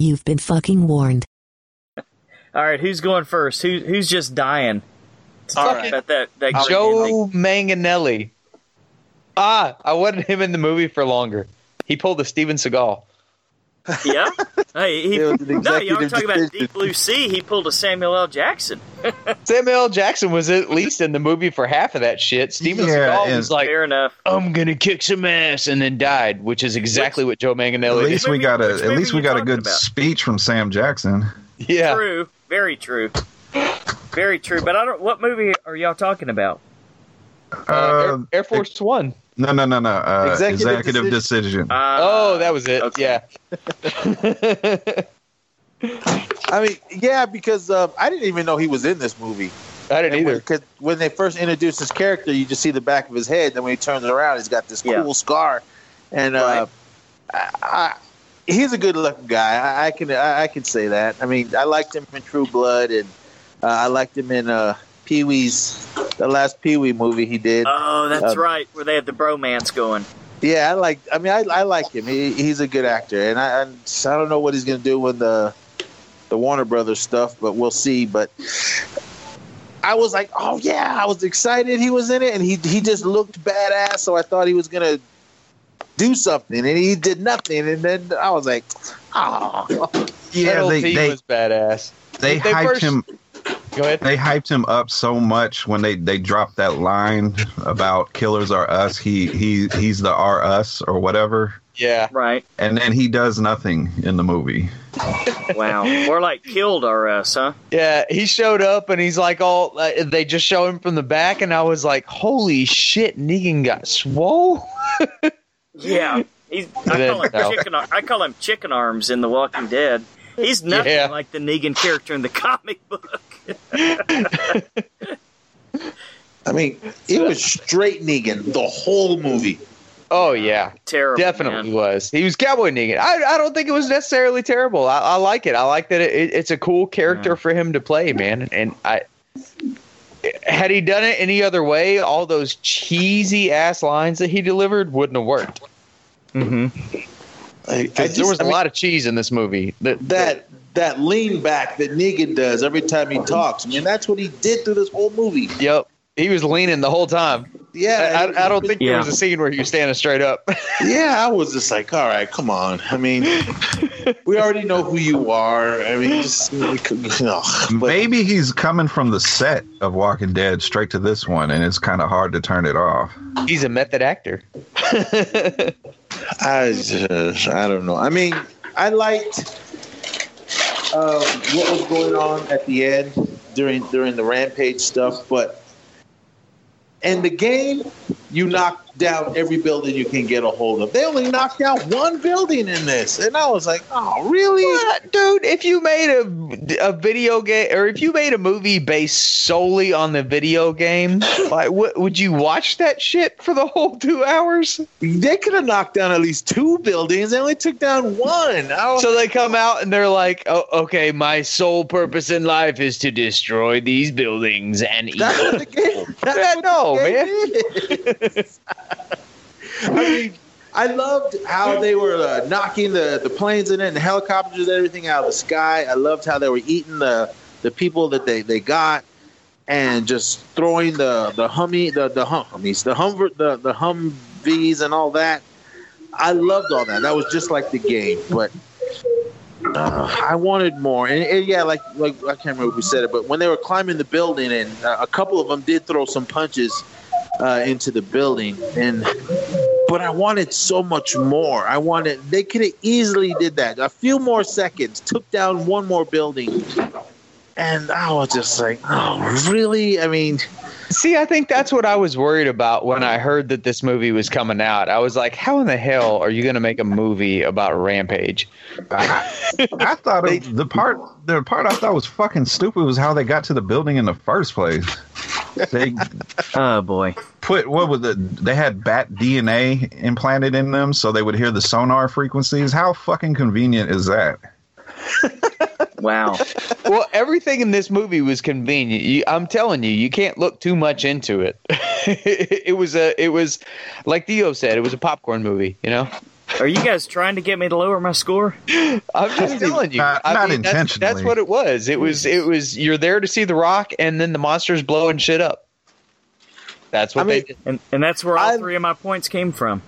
You've been fucking warned. All right, who's going first? Who who's just dying? All right. About that, that Joe Manganiello. Ah, I wanted him in the movie for longer. He pulled the Steven Seagal. Yeah. Hey, he, no, y'all were talking about Deep Blue Sea. He pulled a Samuel L. Jackson. Samuel L. Jackson was at least in the movie for half of that shit. Steven yeah, Seagal was like, fair enough. I'm gonna kick some ass, and then died, which is exactly which, what Joe Manganiello. At least did. we got a. At least we got a good about? speech from Sam Jackson. Yeah. True. Very true. Very true. But I don't. What movie are y'all talking about? Uh, uh, Air, Air Force it, One. No, no, no, no. Uh, executive, executive decision. decision. Uh, oh, that was it. Okay. Yeah. I mean, yeah, because uh, I didn't even know he was in this movie. I didn't and either. Because when, when they first introduced his character, you just see the back of his head. Then when he turns it around, he's got this yeah. cool scar. And uh, right. I, I, he's a good-looking guy. I, I can I, I can say that. I mean, I liked him in True Blood, and uh, I liked him in uh, Pee Wee's. The last Pee Wee movie he did. Oh, that's um, right, where they had the bromance going. Yeah, I like. I mean, I, I like him. He he's a good actor, and I I, I don't know what he's going to do with the the Warner Brothers stuff, but we'll see. But I was like, oh yeah, I was excited he was in it, and he he just looked badass, so I thought he was going to do something, and he did nothing, and then I was like, oh yeah, they, they was badass. They, they hyped first, him. Go ahead. They hyped him up so much when they, they dropped that line about killers are us. He he he's the R us or whatever. Yeah, right. And then he does nothing in the movie. Wow, more like killed are us, huh? Yeah, he showed up and he's like, all uh, they just show him from the back, and I was like, holy shit, Negan got swole. Yeah, he's. I call, him chicken, I call him chicken arms in The Walking Dead. He's nothing yeah. like the Negan character in the comic book. I mean, it was straight Negan the whole movie. Oh, yeah. Terrible. Definitely man. was. He was Cowboy Negan. I, I don't think it was necessarily terrible. I, I like it. I like that it, it, it's a cool character yeah. for him to play, man. And I had he done it any other way, all those cheesy-ass lines that he delivered wouldn't have worked. Mm-hmm. I, I just, there was I mean, a lot of cheese in this movie. That, that that lean back that Negan does every time he talks. I mean, that's what he did through this whole movie. Yep. He was leaning the whole time. Yeah. I, I, I don't think yeah. there was a scene where he was standing straight up. Yeah, I was just like, all right, come on. I mean, we already know who you are. I mean, just, we could, no. But, maybe he's coming from the set of Walking Dead straight to this one, and it's kind of hard to turn it off. He's a method actor. I just, I don't know. I mean, I liked uh, what was going on at the end during during the Rampage stuff, but in the game, you knock down every building you can get a hold of. They only knocked down one building in this, and I was like, oh, really? What? Dude, if you made a, a video game, or if you made a movie based solely on the video game, like, w- would you watch that shit for the whole two hours? They could have knocked down at least two buildings. They only took down one. So they come out, and they're like, oh, okay, my sole purpose in life is to destroy these buildings and eat them. I know, man. I mean, I loved how they were uh, knocking the, the planes in it and the helicopters and everything out of the sky. I loved how they were eating the, the people that they, they got and just throwing the the hummy the the hum, hummies the hum the the Humvees and all that. I loved all that. That was just like the game, but uh, I wanted more. And, and yeah, like like I can't remember who said it, but when they were climbing the building and uh, a couple of them did throw some punches uh, into the building and. But I wanted so much more. I wanted they could have easily did that. A few more seconds, took down one more building, and I was just like, "Oh, really?" I mean, see, I think that's what I was worried about when I heard that this movie was coming out. I was like, "How in the hell are you going to make a movie about Rampage?" I, I thought they, it, the part the part I thought was fucking stupid was how they got to the building in the first place. They, oh boy. Put what was the? They had bat D N A implanted in them, so they would hear the sonar frequencies. How fucking convenient is that? Wow. Well, everything in this movie was convenient. You, I'm telling you, you can't look too much into it. it, it was a, it was like Dio said, it was a popcorn movie. You know. Are you guys trying to get me to lower my score? I'm just telling you. Not, I mean, not intentionally. That's, that's what it was. It was. It was. You're there to see The Rock, and then the monster's blowing shit up. That's what I they mean, did, and, and that's where all I, three of my points came from.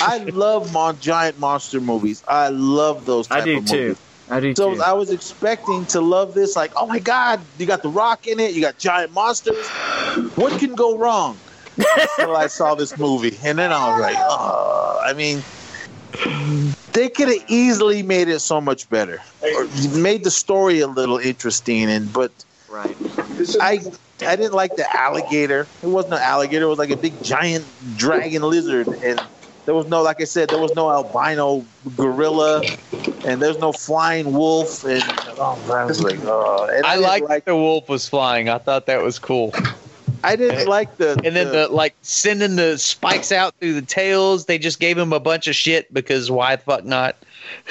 I love my giant monster movies. I love those. Type I do of too. Movies. I do so too. So I was expecting to love this. Like, oh my God, you got The Rock in it. You got giant monsters. What can go wrong? Until I saw this movie, and then I was like, oh, I mean. They could have easily made it so much better, or made the story a little interesting. And but right. I I didn't like the alligator. It wasn't an alligator. It was like a big giant dragon lizard, and there was no, like I said, there was no albino gorilla, and there's no flying wolf. And oh, I was like, oh. And I, I liked like the wolf was flying. I thought that was cool. I didn't like the and then the, the like sending the spikes out through the tails. They just gave him a bunch of shit because why the fuck not?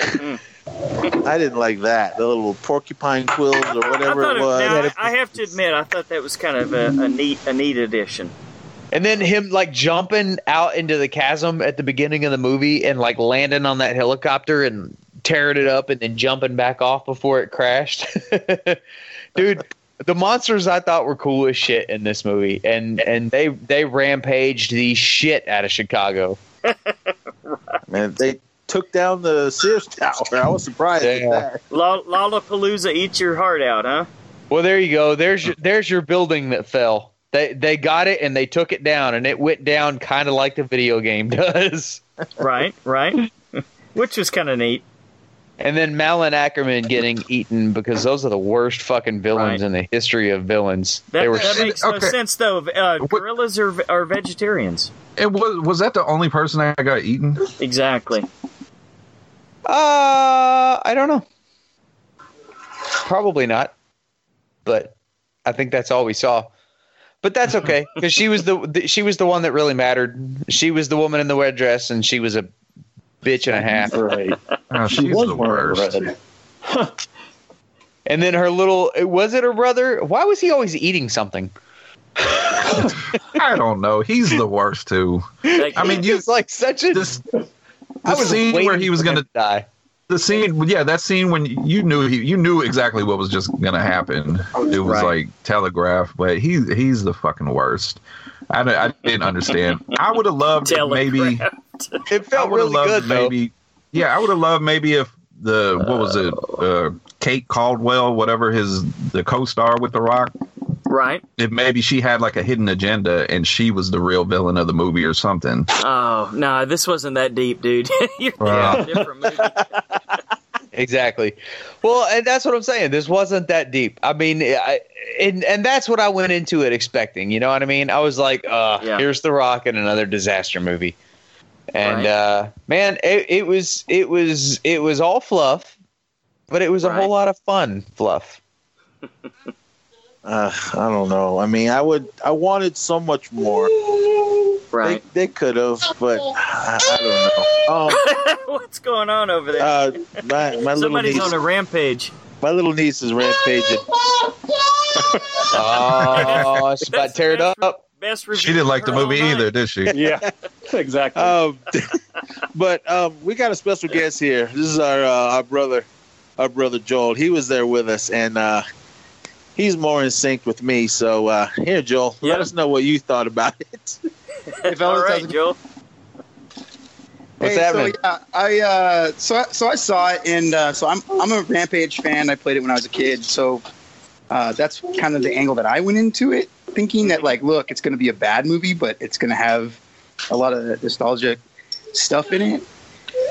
I didn't like that. The little porcupine quills or whatever I it was. It, now, I have to admit, I thought that was kind of a, a neat, a neat addition. And then him like jumping out into the chasm at the beginning of the movie and like landing on that helicopter and tearing it up and then jumping back off before it crashed, dude. The monsters I thought were cool as shit in this movie, and, and they they rampaged the shit out of Chicago. Right. Man, they took down the Sears Tower. I was surprised yeah. at that. L- Lollapalooza, eat your heart out, huh? Well, there you go. There's your, there's your building that fell. They they got it and they took it down, and it went down kind of like the video game does. Right, right. Which was kind of neat. And then Malin Ackerman getting eaten because those are the worst fucking villains right. in the history of villains. That, they were that makes no okay. sense, though. Uh, gorillas are, are vegetarians. And was, was that the only person that got eaten? Exactly. Uh, I don't know. Probably not. But I think that's all we saw. But that's okay because she was the, the she was the one that really mattered. She was the woman in the red dress, and she was a bitch and a half. Right. Oh, she's she was the worst. Huh. And then her little, was it her brother? Why was he always eating something? I don't know. He's the worst too. Like, I mean, you like such a. This, the I was scene where he was going to die. The scene, yeah, that scene when you knew he, you knew exactly what was just going to happen. It was right. like telegraph, but he he's the fucking worst. I, I didn't understand. I would have loved maybe. It felt really good maybe, though. Yeah, I would have loved maybe if the what was it, uh, Kate Caldwell, whatever his the co-star with The Rock, right? If maybe she had like a hidden agenda and she was the real villain of the movie or something. Oh no, this wasn't that deep, dude. You're uh, thinking of a different movie. Exactly. Well, and that's what I'm saying. This wasn't that deep. I mean, I, and and that's what I went into it expecting. You know what I mean? I was like, uh, yeah. here's The Rock in another disaster movie. And right. uh, man, it, it was it was it was all fluff, but it was a right. whole lot of fun fluff. uh, I don't know. I mean, I would I wanted so much more. Right? They, they could have, but I, I don't know. Um, What's going on over there? Uh, my, my Somebody's little niece, on a rampage. My little niece is rampaging. Oh, she's about to tear it up. Best she didn't like the movie either, night. Did she? Yeah, exactly. Um, but um, we got a special guest here. This is our uh, our brother, our brother Joel. He was there with us, and uh, he's more in sync with me. So uh, here, Joel, yeah. let us know what you thought about it. If All right, doesn't... Joel. What's hey, happening? So, yeah, I uh, so so I saw it, and uh, so I'm I'm a Rampage fan. I played it when I was a kid, so uh, that's kind of the angle that I went into it. Thinking that, like, look, it's going to be a bad movie, but it's going to have a lot of nostalgic stuff in it.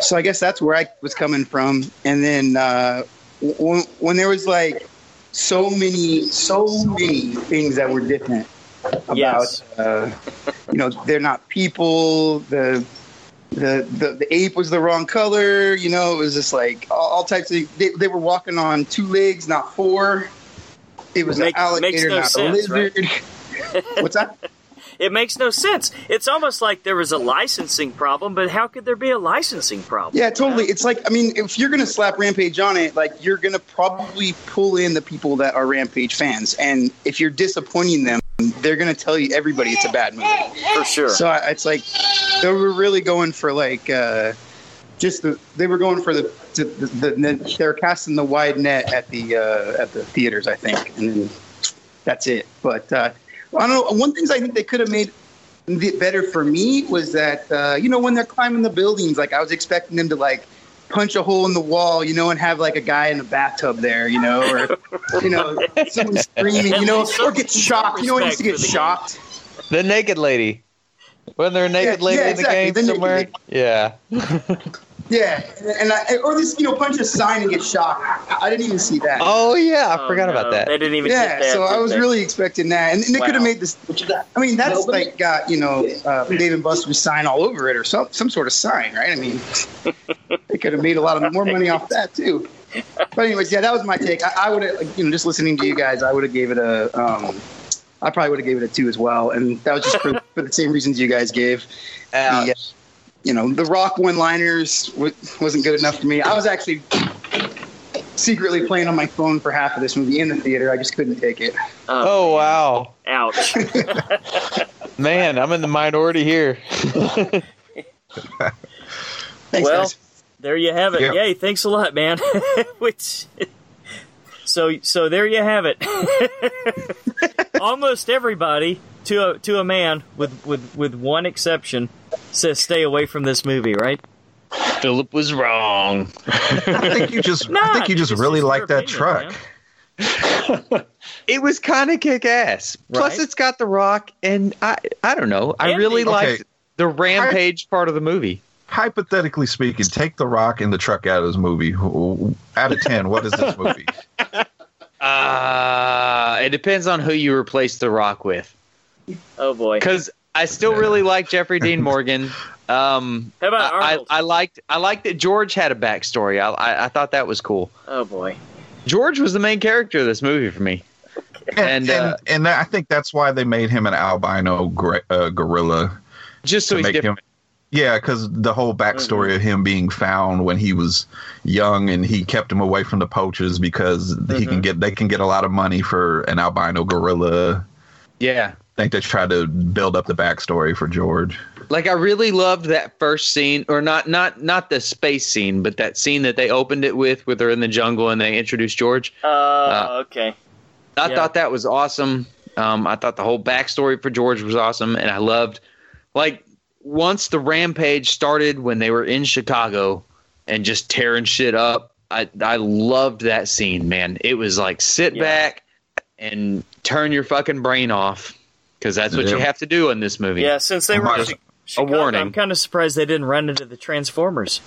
So I guess that's where I was coming from. And then uh, when, when there was, like, so many, so many things that were different about, yes. uh, you know, they're not people, the, the the the ape was the wrong color, you know, it was just, like, all, all types of – they, they were walking on two legs, not four. It was Make, an alligator, no not sense, a lizard. Right? What's that? It makes no sense. It's almost like there was a licensing problem, but how could there be a licensing problem? Yeah, totally. It's like, I mean, if you're going to slap Rampage on it, like, you're going to probably pull in the people that are Rampage fans. And if you're disappointing them, they're going to tell you everybody it's a bad movie. For sure. So it's like they were really going for, like, uh, just the, they were going for the, the, the, the – they were casting the wide net at the uh, at the theaters, I think. And that's it. But uh, – I don't know. One thing I think they could have made it better for me was that, uh, you know, when they're climbing the buildings, like I was expecting them to like punch a hole in the wall, you know, and have like a guy in a bathtub there, you know, or, you know, someone screaming, you know, or get shocked. You know, he used to get shocked. The naked lady. Wasn't there a naked yeah, lady yeah, in exactly. the game the somewhere? Naked, yeah. Yeah. And I, or this, you know, punch a sign and get shocked. I, I didn't even see that. Oh, yeah. I oh, forgot no. about that. They didn't even yeah, that. So I was really expecting that. And, and they wow. could have made this. I mean, that's Nobody? like got, you know, uh, Dave and Buster's sign all over it or some, some sort of sign, right? I mean, they could have made a lot of more money off that, too. But anyways, yeah, that was my take. I, I would have, you know, just listening to you guys, I would have gave it a um, – I probably would have gave it a two as well, and that was just for, for the same reasons you guys gave. The, you know, the Rock one-liners w- wasn't good enough for me. I was actually secretly playing on my phone for half of this movie in the theater. I just couldn't take it. Oh, oh wow! Ouch! Man, I'm in the minority here. Thanks, well, guys. There you have it. Yeah. Yay! Thanks a lot, man. Which. So, so there you have it. Almost everybody, to a, to a man, with, with, with one exception, says stay away from this movie, right? Philip was wrong. I think you just, nah, I think you just really like that truck. It was kind of kick-ass. Right? Plus, it's got The Rock, and I, I don't know. I and really the, liked okay. the Rampage I, part of the movie. Hypothetically speaking, take The Rock and the truck out of this movie. Out of ten, what is this movie? Uh, it depends on who you replace The Rock with. Oh, boy. Because I still yeah. really like Jeffrey Dean Morgan. Um, How about Arnold? I, I, liked, I liked that George had a backstory. I, I, I thought that was cool. Oh, boy. George was the main character of this movie for me. Okay. And, and, uh, and, and I think that's why they made him an albino gor- uh, gorilla. Just so he's different. Him- Yeah, because the whole backstory mm-hmm. of him being found when he was young, and he kept him away from the poachers because mm-hmm. he can get they can get a lot of money for an albino gorilla. Yeah, I think they tried to build up the backstory for George. Like, I really loved that first scene, or not not not the space scene, but that scene that they opened it with, where they're in the jungle and they introduced George. Oh, uh, uh, okay. I yeah. thought that was awesome. Um, I thought the whole backstory for George was awesome, and I loved like. Once the rampage started when they were in Chicago and just tearing shit up, I I loved that scene, man. It was like sit yeah. back and turn your fucking brain off, because that's what yeah. you have to do in this movie. Yeah, since they were in Chicago, a warning. I'm kind of surprised they didn't run into the Transformers.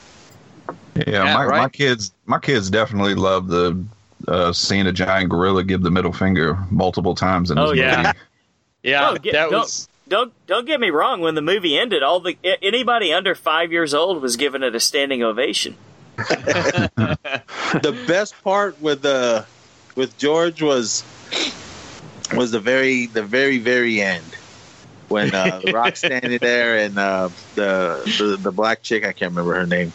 Yeah, yeah my, right? my kids my kids definitely love the uh, seeing a giant gorilla give the middle finger multiple times in this oh, movie. Yeah, yeah, oh, get, that was. Don't don't get me wrong. When the movie ended, all the anybody under five years old was given it a standing ovation. The best part with the with George was was the very the very very end when uh, The Rock's standing there and uh, the, the the black chick, I can't remember her name,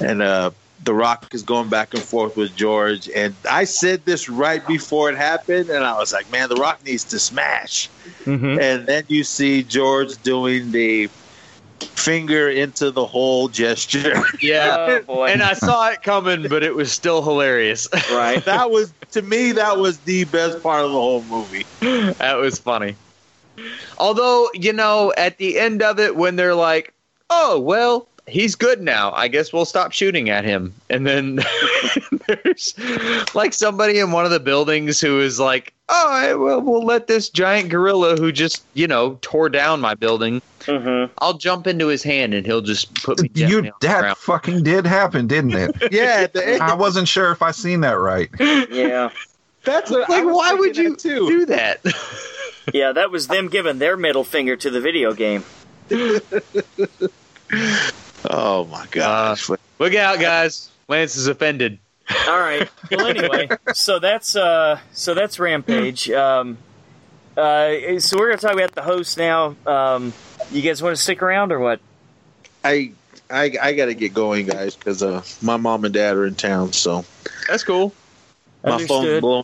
and uh, The Rock is going back and forth with George. And I said this right before it happened, and I was like, man, The Rock needs to smash. Mm-hmm. And then you see George doing the finger into the hole gesture. Yeah. Oh, boy. And I saw it coming, but it was still hilarious. Right. That was, to me, that was the best part of the whole movie. That was funny. Although, you know, at the end of it, when they're like, oh, well, he's good now. I guess we'll stop shooting at him. And then there's like somebody in one of the buildings who is like, "Oh, I, well, we'll let this giant gorilla who just, you know, tore down my building. Mm-hmm. I'll jump into his hand and he'll just put me down." You, that fucking did happen, didn't it? Yeah, the, I wasn't sure if I seen that right. Yeah, that's what, like, why would you too. do that? Yeah, that was them giving their middle finger to the video game. Oh, my gosh. Uh, look out, guys. Lance is offended. All right. Well, anyway, so that's uh, so that's Rampage. Um, Uh, so we're going to talk about the host now. Um, you guys want to stick around or what? I I, I got to get going, guys, because uh, my mom and dad are in town, so that's cool. Understood. My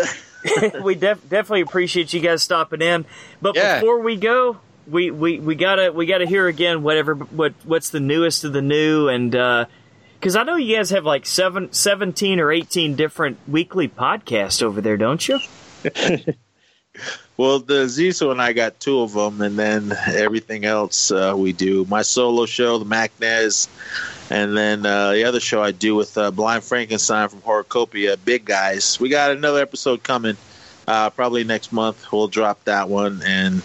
phone's blowing. we def- definitely appreciate you guys stopping in, but yeah. Before we go, we, we, we gotta we gotta hear again whatever what what's the newest of the new, and because uh, I know you guys have like seven, seventeen or eighteen different weekly podcasts over there, don't you? Well, the Ziso and I got two of them, and then everything else uh, we do. My solo show, the Mac Nez, and then uh, the other show I do with uh, Blind Frankenstein from Horrorcopia, Big Guys. We got another episode coming uh, probably next month. We'll drop that one. And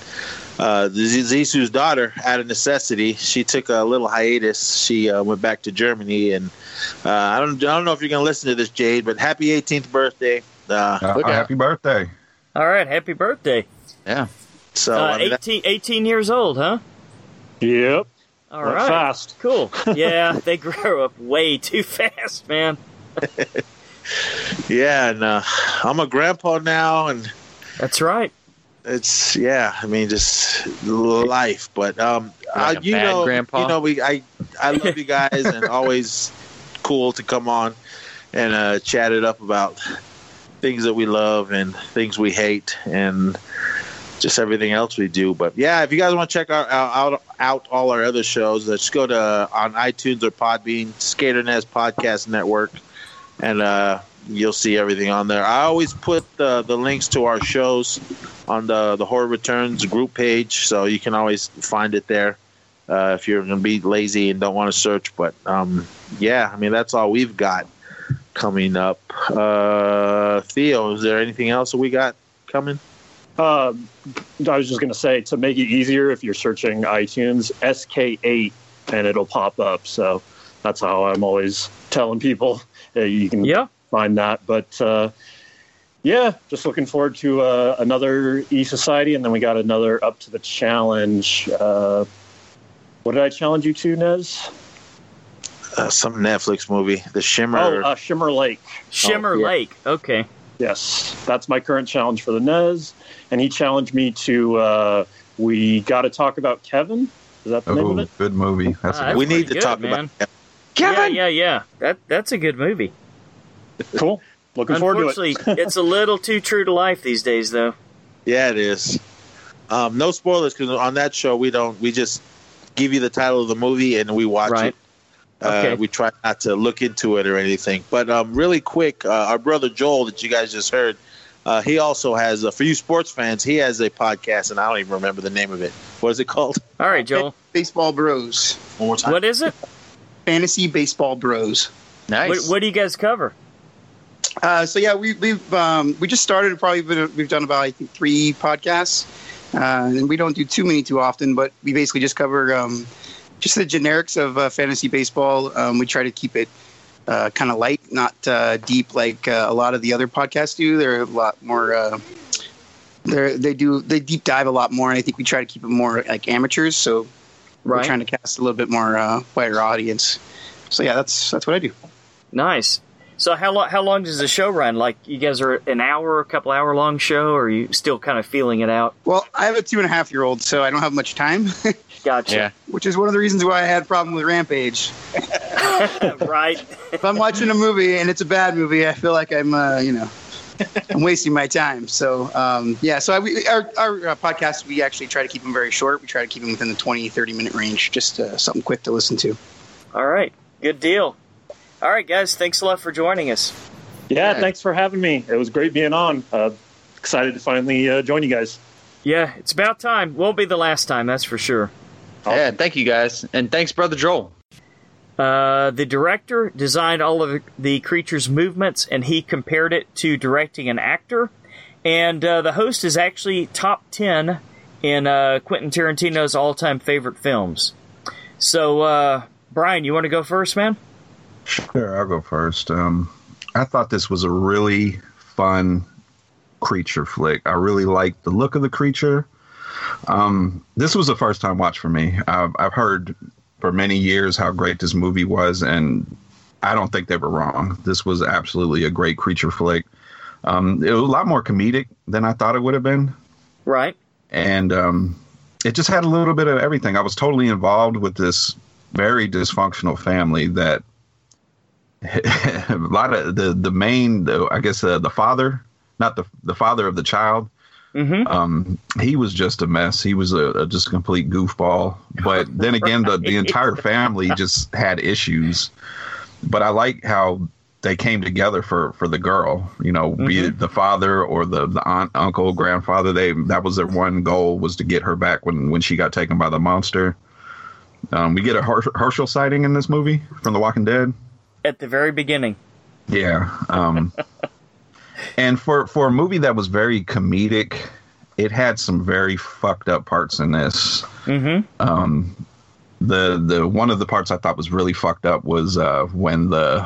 uh, the Zisu's daughter, out of necessity, she took a little hiatus. She uh, went back to Germany. And uh, I, don't, I don't know if you're going to listen to this, Jade, but happy eighteenth birthday. Uh, uh, look, happy birthday. All right, happy birthday. Yeah. So uh, eighteen, eighteen years old, huh? Yep. All right. Fast. Cool. Yeah, they grow up way too fast, man. Yeah, and uh, I'm a grandpa now, and that's right. It's yeah, I mean just life, but um, like I, you know, grandpa. You know, we I I love you guys, and always cool to come on and uh, chat it up about things that we love and things we hate and just everything else we do. But yeah, if you guys want to check out out, out all our other shows, let's go to uh, on iTunes or Podbean, Skater Nez Podcast Network, and uh, you'll see everything on there. I always put the, the links to our shows on the, the Horror Returns group page, so you can always find it there uh, if you're going to be lazy and don't want to search. But um, yeah, I mean, that's all we've got coming up. Uh, Theo, is there anything else that we got coming? Uh, I was just going to say, to make it easier, if you're searching iTunes, S K eight, and it'll pop up. So that's how I'm always telling people uh, you can yeah. find that. But uh, yeah, just looking forward to uh, another E Society, and then we got another Up to the Challenge. Uh, what did I challenge you to, Nez? Uh, some Netflix movie, The Shimmer. Oh, uh, Shimmer Lake. Shimmer oh, yeah. Lake. Okay. Yes, that's my current challenge for the Nez, and he challenged me to. Uh, we got to talk about Kevin. Is that the oh, name of it? Good movie. That's uh, a good we need to good, talk man. about Kevin. Kevin. Yeah, yeah, yeah. That that's a good movie. Cool. Looking forward to it. Unfortunately, it's a little too true to life these days, though. Yeah, it is. Um, no spoilers, because on that show we don't. We just give you the title of the movie and we watch right. it. Okay. Uh, we try not to look into it or anything. But um, really quick, uh, our brother Joel that you guys just heard, uh, he also has, uh, for you sports fans, he has a podcast, and I don't even remember the name of it. What is it called? All right, Joel. Baseball Bros. One more time. What is it? Fantasy Baseball Bros. Nice. What, what do you guys cover? Uh, so, yeah, we, we've um, we just started. Probably been, we've done about, I think, three podcasts. Uh, and we don't do too many too often, but we basically just cover um, – just the generics of uh, fantasy baseball. Um, we try to keep it uh, kind of light, not uh, deep like uh, a lot of the other podcasts do. They're a lot more. Uh, they they do they deep dive a lot more, and I think we try to keep it more like amateurs. So right. we're trying to cast a little bit more uh, wider audience. So yeah, that's that's what I do. Nice. So how long how long does the show run? Like you guys are an hour, a couple hour long show, or are you still kind of feeling it out? Well, I have a two and a half year old, so I don't have much time. Gotcha. Yeah. Which is one of the reasons why I had a problem with Rampage. Right. If I'm watching a movie and it's a bad movie, I feel like I'm, uh, you know, I'm wasting my time. So, um, yeah. So I, we, our, our uh, podcasts, we actually try to keep them very short. We try to keep them within the twenty, thirty minute range. Just uh, something quick to listen to. All right. Good deal. All right, guys. Thanks a lot for joining us. Yeah. yeah. Thanks for having me. It was great being on. Uh, excited to finally uh, join you guys. Yeah. It's about time. Won't be the last time. That's for sure. Awesome. Yeah, thank you guys, and thanks, Brother Joel. Uh, the director designed all of the creature's movements, and he compared it to directing an actor. And uh, the host is actually top ten in uh, Quentin Tarantino's all-time favorite films. So, uh, Brian, you want to go first, man? Sure, I'll go first. Um, I thought this was a really fun creature flick. I really liked the look of the creature. Um, this was a first-time watch for me. I've, I've heard for many years how great this movie was, and I don't think they were wrong. This was absolutely a great creature flick. Um, it was a lot more comedic than I thought it would have been. Right. And um, it just had a little bit of everything. I was totally involved with this very dysfunctional family that a lot of the, the main, the, I guess, uh, the father, not the the father of the child. Mm-hmm. Um, he was just a mess. He was a, a just a complete goofball. But then again, the, the entire family just had issues. But I like how they came together for, for the girl, you know, mm-hmm. be it the father or the, the aunt, uncle, grandfather. They that was their one goal, was to get her back when, when she got taken by the monster. Um, we get a Her- Herschel sighting in this movie from The Walking Dead. At the very beginning. Yeah. Um, and for, for a movie that was very comedic, it had some very fucked up parts in this. Mm-hmm. Um, the the one of the parts I thought was really fucked up was uh, when the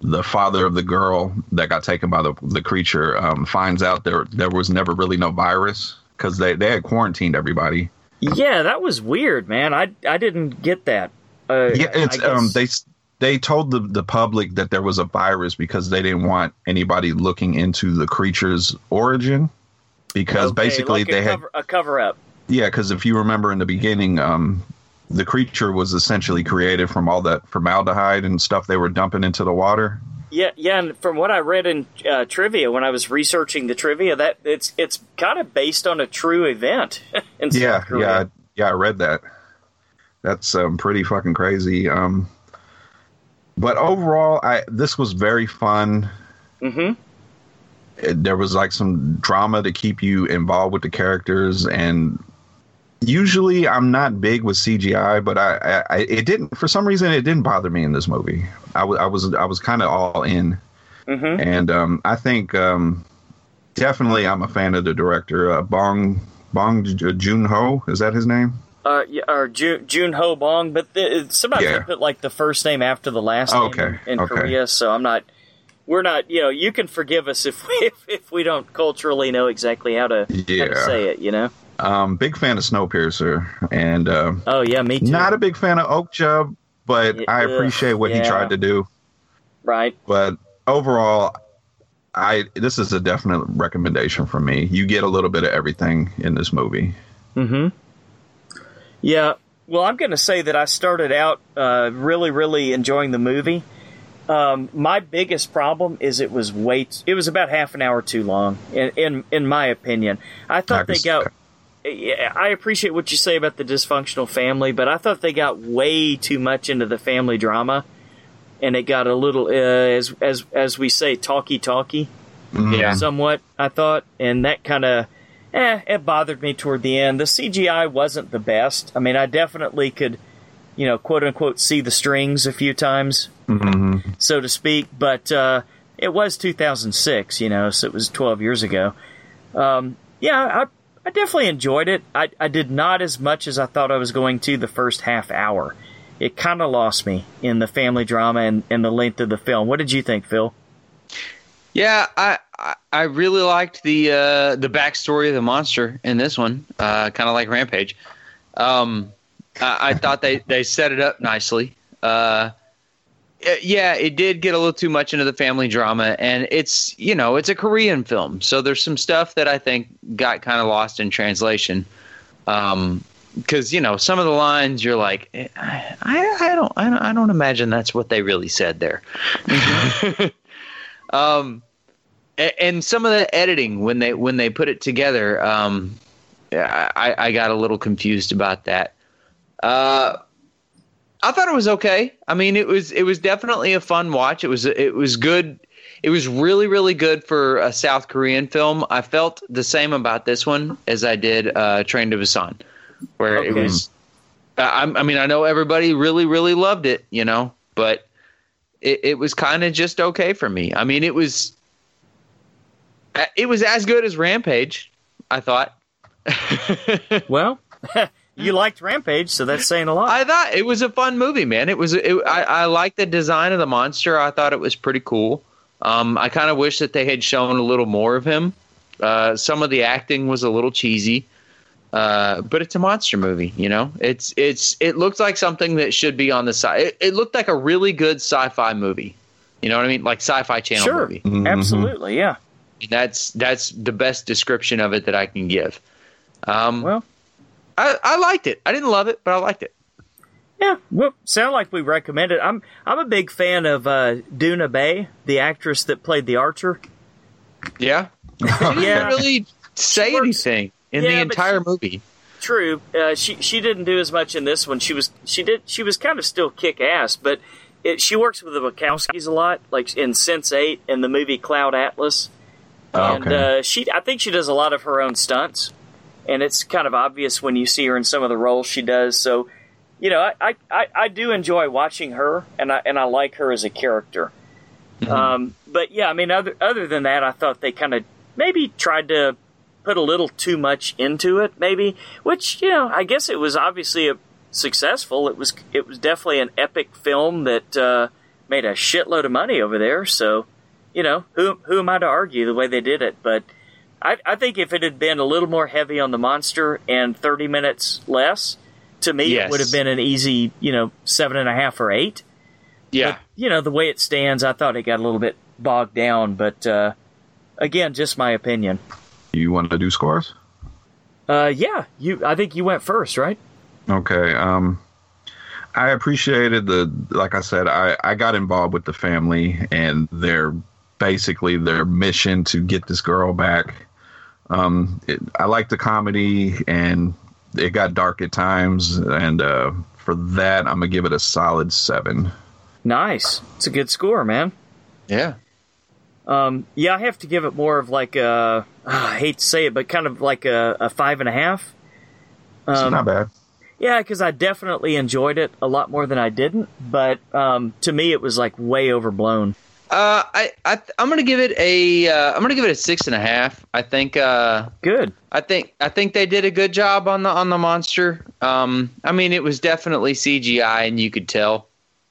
the father of the girl that got taken by the the creature um, finds out there there was never really no virus, because they, they had quarantined everybody. Yeah, that was weird, man. I I didn't get that. Uh, yeah, it's um they they told the the public that there was a virus because they didn't want anybody looking into the creature's origin, because okay, basically like a they cover, had a cover up. Yeah, because if you remember in the beginning, um, the creature was essentially created from all that formaldehyde and stuff they were dumping into the water. Yeah, yeah, and from what I read in uh, trivia, when I was researching the trivia, that it's it's kind of based on a true event. in yeah, yeah, I, yeah. I read that. That's um, pretty fucking crazy. Um, but overall, I this was very fun. Mm-hmm. It, there was like some drama to keep you involved with the characters, and usually I'm not big with C G I, but I, I it didn't for some reason it didn't bother me in this movie. I, w- I was I was kind of all in, mm-hmm. and um, I think um, definitely I'm a fan of the director uh, Bong Bong Joon-ho. Is that his name? Uh, yeah, or Ju- Joon-ho Bong, but the, somebody yeah. put like the first name after the last oh, name okay. in okay. Korea, so I'm not. We're not, you know, you can forgive us if we if, if we don't culturally know exactly how to, yeah. how to say it, you know. Um, big fan of Snowpiercer, and uh, oh yeah, me too. Not a big fan of Oakjub, but yeah, I appreciate what yeah. he tried to do. Right. But overall, I this is a definite recommendation from me. You get a little bit of everything in this movie. Mm-hmm. Yeah. Well, I'm going to say that I started out uh, really, really enjoying the movie. Um, my biggest problem is it was way t- it was about half an hour too long, in in, in my opinion. I thought I they got. I appreciate what you say about the dysfunctional family, but I thought they got way too much into the family drama, and it got a little, uh, as as as we say, talky-talky, yeah. somewhat, I thought, and that kind of, eh, it bothered me toward the end. The C G I wasn't the best. I mean, I definitely could, you know, quote-unquote, see the strings a few times, mm-hmm. so to speak, but uh, it was two thousand six, you know, so it was twelve years ago. Um, yeah, I I definitely enjoyed it. I, I did not as much as I thought I was going to the first half hour. It kind of lost me in the family drama and, and the length of the film. What did you think, Phil? Yeah, I I really liked the uh, the backstory of the monster in this one, uh, kind of like Rampage. Um, I, I thought they, they set it up nicely. Uh, it, yeah, it did get a little too much into the family drama, and it's, you know, it's a Korean film, so there's some stuff that I think got kind of lost in translation. Um, because, you know, some of the lines you're like, I, I, I don't, I don't, I don't imagine that's what they really said there. Mm-hmm. um, and, and some of the editing when they when they put it together, um, I, I got a little confused about that. Uh. I thought it was okay. I mean, it was it was definitely a fun watch. It was it was good. It was really, really good for a South Korean film. I felt the same about this one as I did uh, Train to Busan, where okay. it was. I, I mean, I know everybody really, really loved it, you know, but it, it was kind of just okay for me. I mean, it was it was as good as Rampage, I thought. Well. You liked Rampage, so that's saying a lot. I thought it was a fun movie, man. It was. It, I, I liked the design of the monster. I thought it was pretty cool. Um, I kind of wish that they had shown a little more of him. Uh, some of the acting was a little cheesy, uh, but it's a monster movie. You know, it's it's it looked like something that should be on the side. It, it looked like a really good sci-fi movie. You know what I mean? Like Sci-Fi Channel sure. movie. Mm-hmm. Absolutely, yeah. That's that's the best description of it that I can give. Um, well, I, I liked it. I didn't love it, but I liked it. Yeah, well, sound like we recommend it. I'm I'm a big fan of uh, Duna Bay, the actress that played the Archer. Yeah, she didn't yeah. really say anything in yeah, the entire she, movie. True, uh, she she didn't do as much in this one. She was she did she was kind of still kick-ass, but it, she works with the Wachowskis a lot, like in Sense eight and the movie Cloud Atlas. Oh, and okay. uh, she I think she does a lot of her own stunts, and it's kind of obvious when you see her in some of the roles she does. So. You know, I, I, I do enjoy watching her, and I and I like her as a character. Mm-hmm. Um, but yeah, I mean, other other than that, I thought they kind of maybe tried to put a little too much into it, maybe. Which, you know, I guess it was obviously a successful. It was it was definitely an epic film that uh, made a shitload of money over there. So, you know, who who am I to argue the way they did it? But I I think if it had been a little more heavy on the monster and thirty minutes less. To me, yes. It would have been an easy, you know, seven and a half or eight. Yeah. But, you know, the way it stands, I thought it got a little bit bogged down. But, uh, again, just my opinion. You wanted to do scores? Uh, yeah. You, I think you went first, right? Okay. Um, I appreciated the, like I said, I, I got involved with the family and their, basically their mission to get this girl back. Um, it, I liked the comedy and... It got dark at times, and uh, for that, I'm going to give it a solid seven. Nice. It's a good score, man. Yeah. Um, yeah, I have to give it more of like a, oh, I hate to say it, but kind of like a, a five and a half. Um, it's not bad. Yeah, because I definitely enjoyed it a lot more than I didn't, but um, to me, it was like way overblown. Uh, I, I I'm gonna give it a uh, I'm gonna give it a six and a half. I think. Uh, good. I think I think they did a good job on the on the monster. Um, I mean, it was definitely C G I, and you could tell.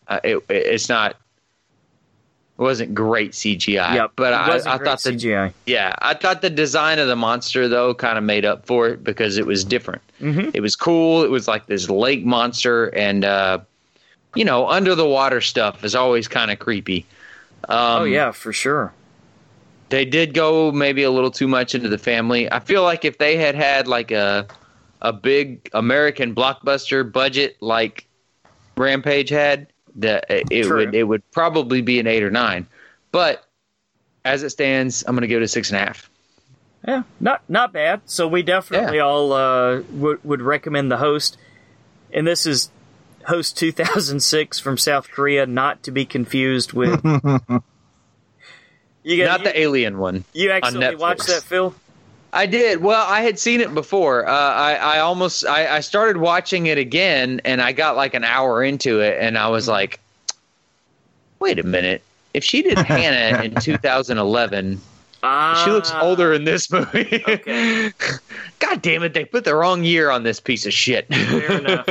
Uh, it it's not. It wasn't great C G I. Yep, but I, I thought the C G I. Yeah, I thought the design of the monster though kind of made up for it because it was different. Mm-hmm. It was cool. It was like this lake monster, and uh, you know, under the water stuff is always kind of creepy. Um, oh, yeah, for sure. They did go maybe a little too much into the family. I feel like if they had had like a a big American blockbuster budget like Rampage had, the, it True. would it would probably be an eight or nine. But as it stands, I'm going to give it a six and a half. Yeah, not not bad. So we definitely yeah. all uh, would would recommend The Host. And this is... Host two thousand six from South Korea, not to be confused with... you got, not the you, alien one. You actually watched that, Phil? I did. Well, I had seen it before. Uh, I, I almost... I, I started watching it again, and I got like an hour into it, and I was like, wait a minute. If she did Hannah in two thousand eleven... Ah. She looks older in this movie. Okay. God damn it, they put the wrong year on this piece of shit. Fair enough.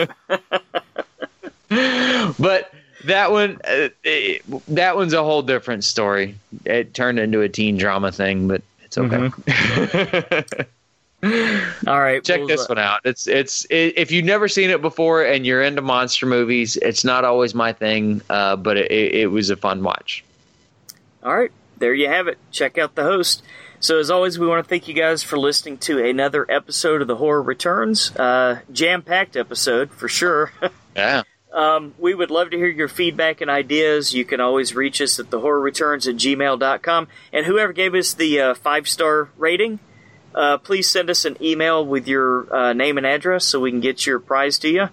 But that one, uh, it, that one's a whole different story. It turned into a teen drama thing, but it's okay. Mm-hmm. All right, check we'll this look. one out. It's it's it, if you've never seen it before and you're into monster movies, it's not always my thing, uh, but it, it, it was a fun watch. All right, there you have it. Check out The Host. So as always, we want to thank you guys for listening to another episode of The Horror Returns. Uh, jam-packed episode for sure. Yeah. Um, we would love to hear your feedback and ideas. You can always reach us at the horror returns at gmail dot com. And whoever gave us the uh, five-star rating, uh, please send us an email with your uh, name and address so we can get your prize to you.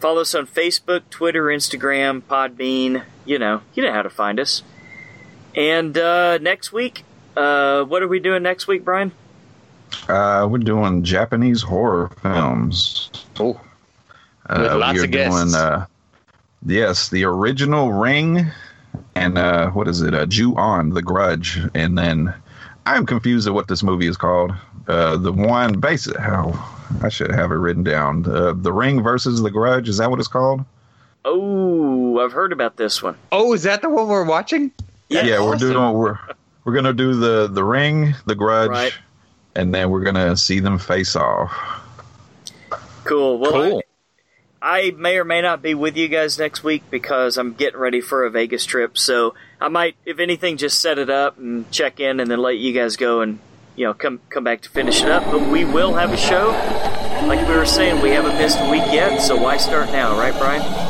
Follow us on Facebook, Twitter, Instagram, Podbean. You know, you know how to find us. And uh, next week, uh, what are we doing next week, Brian? Uh, we're doing Japanese horror films. Oh. Uh, lots of guests. Doing, uh, yes, the original Ring and uh, what is it? Uh, Ju-on, The Grudge. And then I'm confused at what this movie is called. Uh, the one basic. Oh, I should have it written down. Uh, the Ring versus The Grudge. Is that what it's called? Oh, I've heard about this one. Oh, is that the one we're watching? Yes. Yeah, we're awesome. doing we're we're gonna do the, the Ring, The Grudge, right. And then we're gonna see them face off. Cool. Well, cool. I, I may or may not be with you guys next week because I'm getting ready for a Vegas trip. So I might, if anything, just set it up and check in and then let you guys go and you know, come come back to finish it up. But we will have a show. Like we were saying, we haven't missed a week yet, so why start now, right, Brian?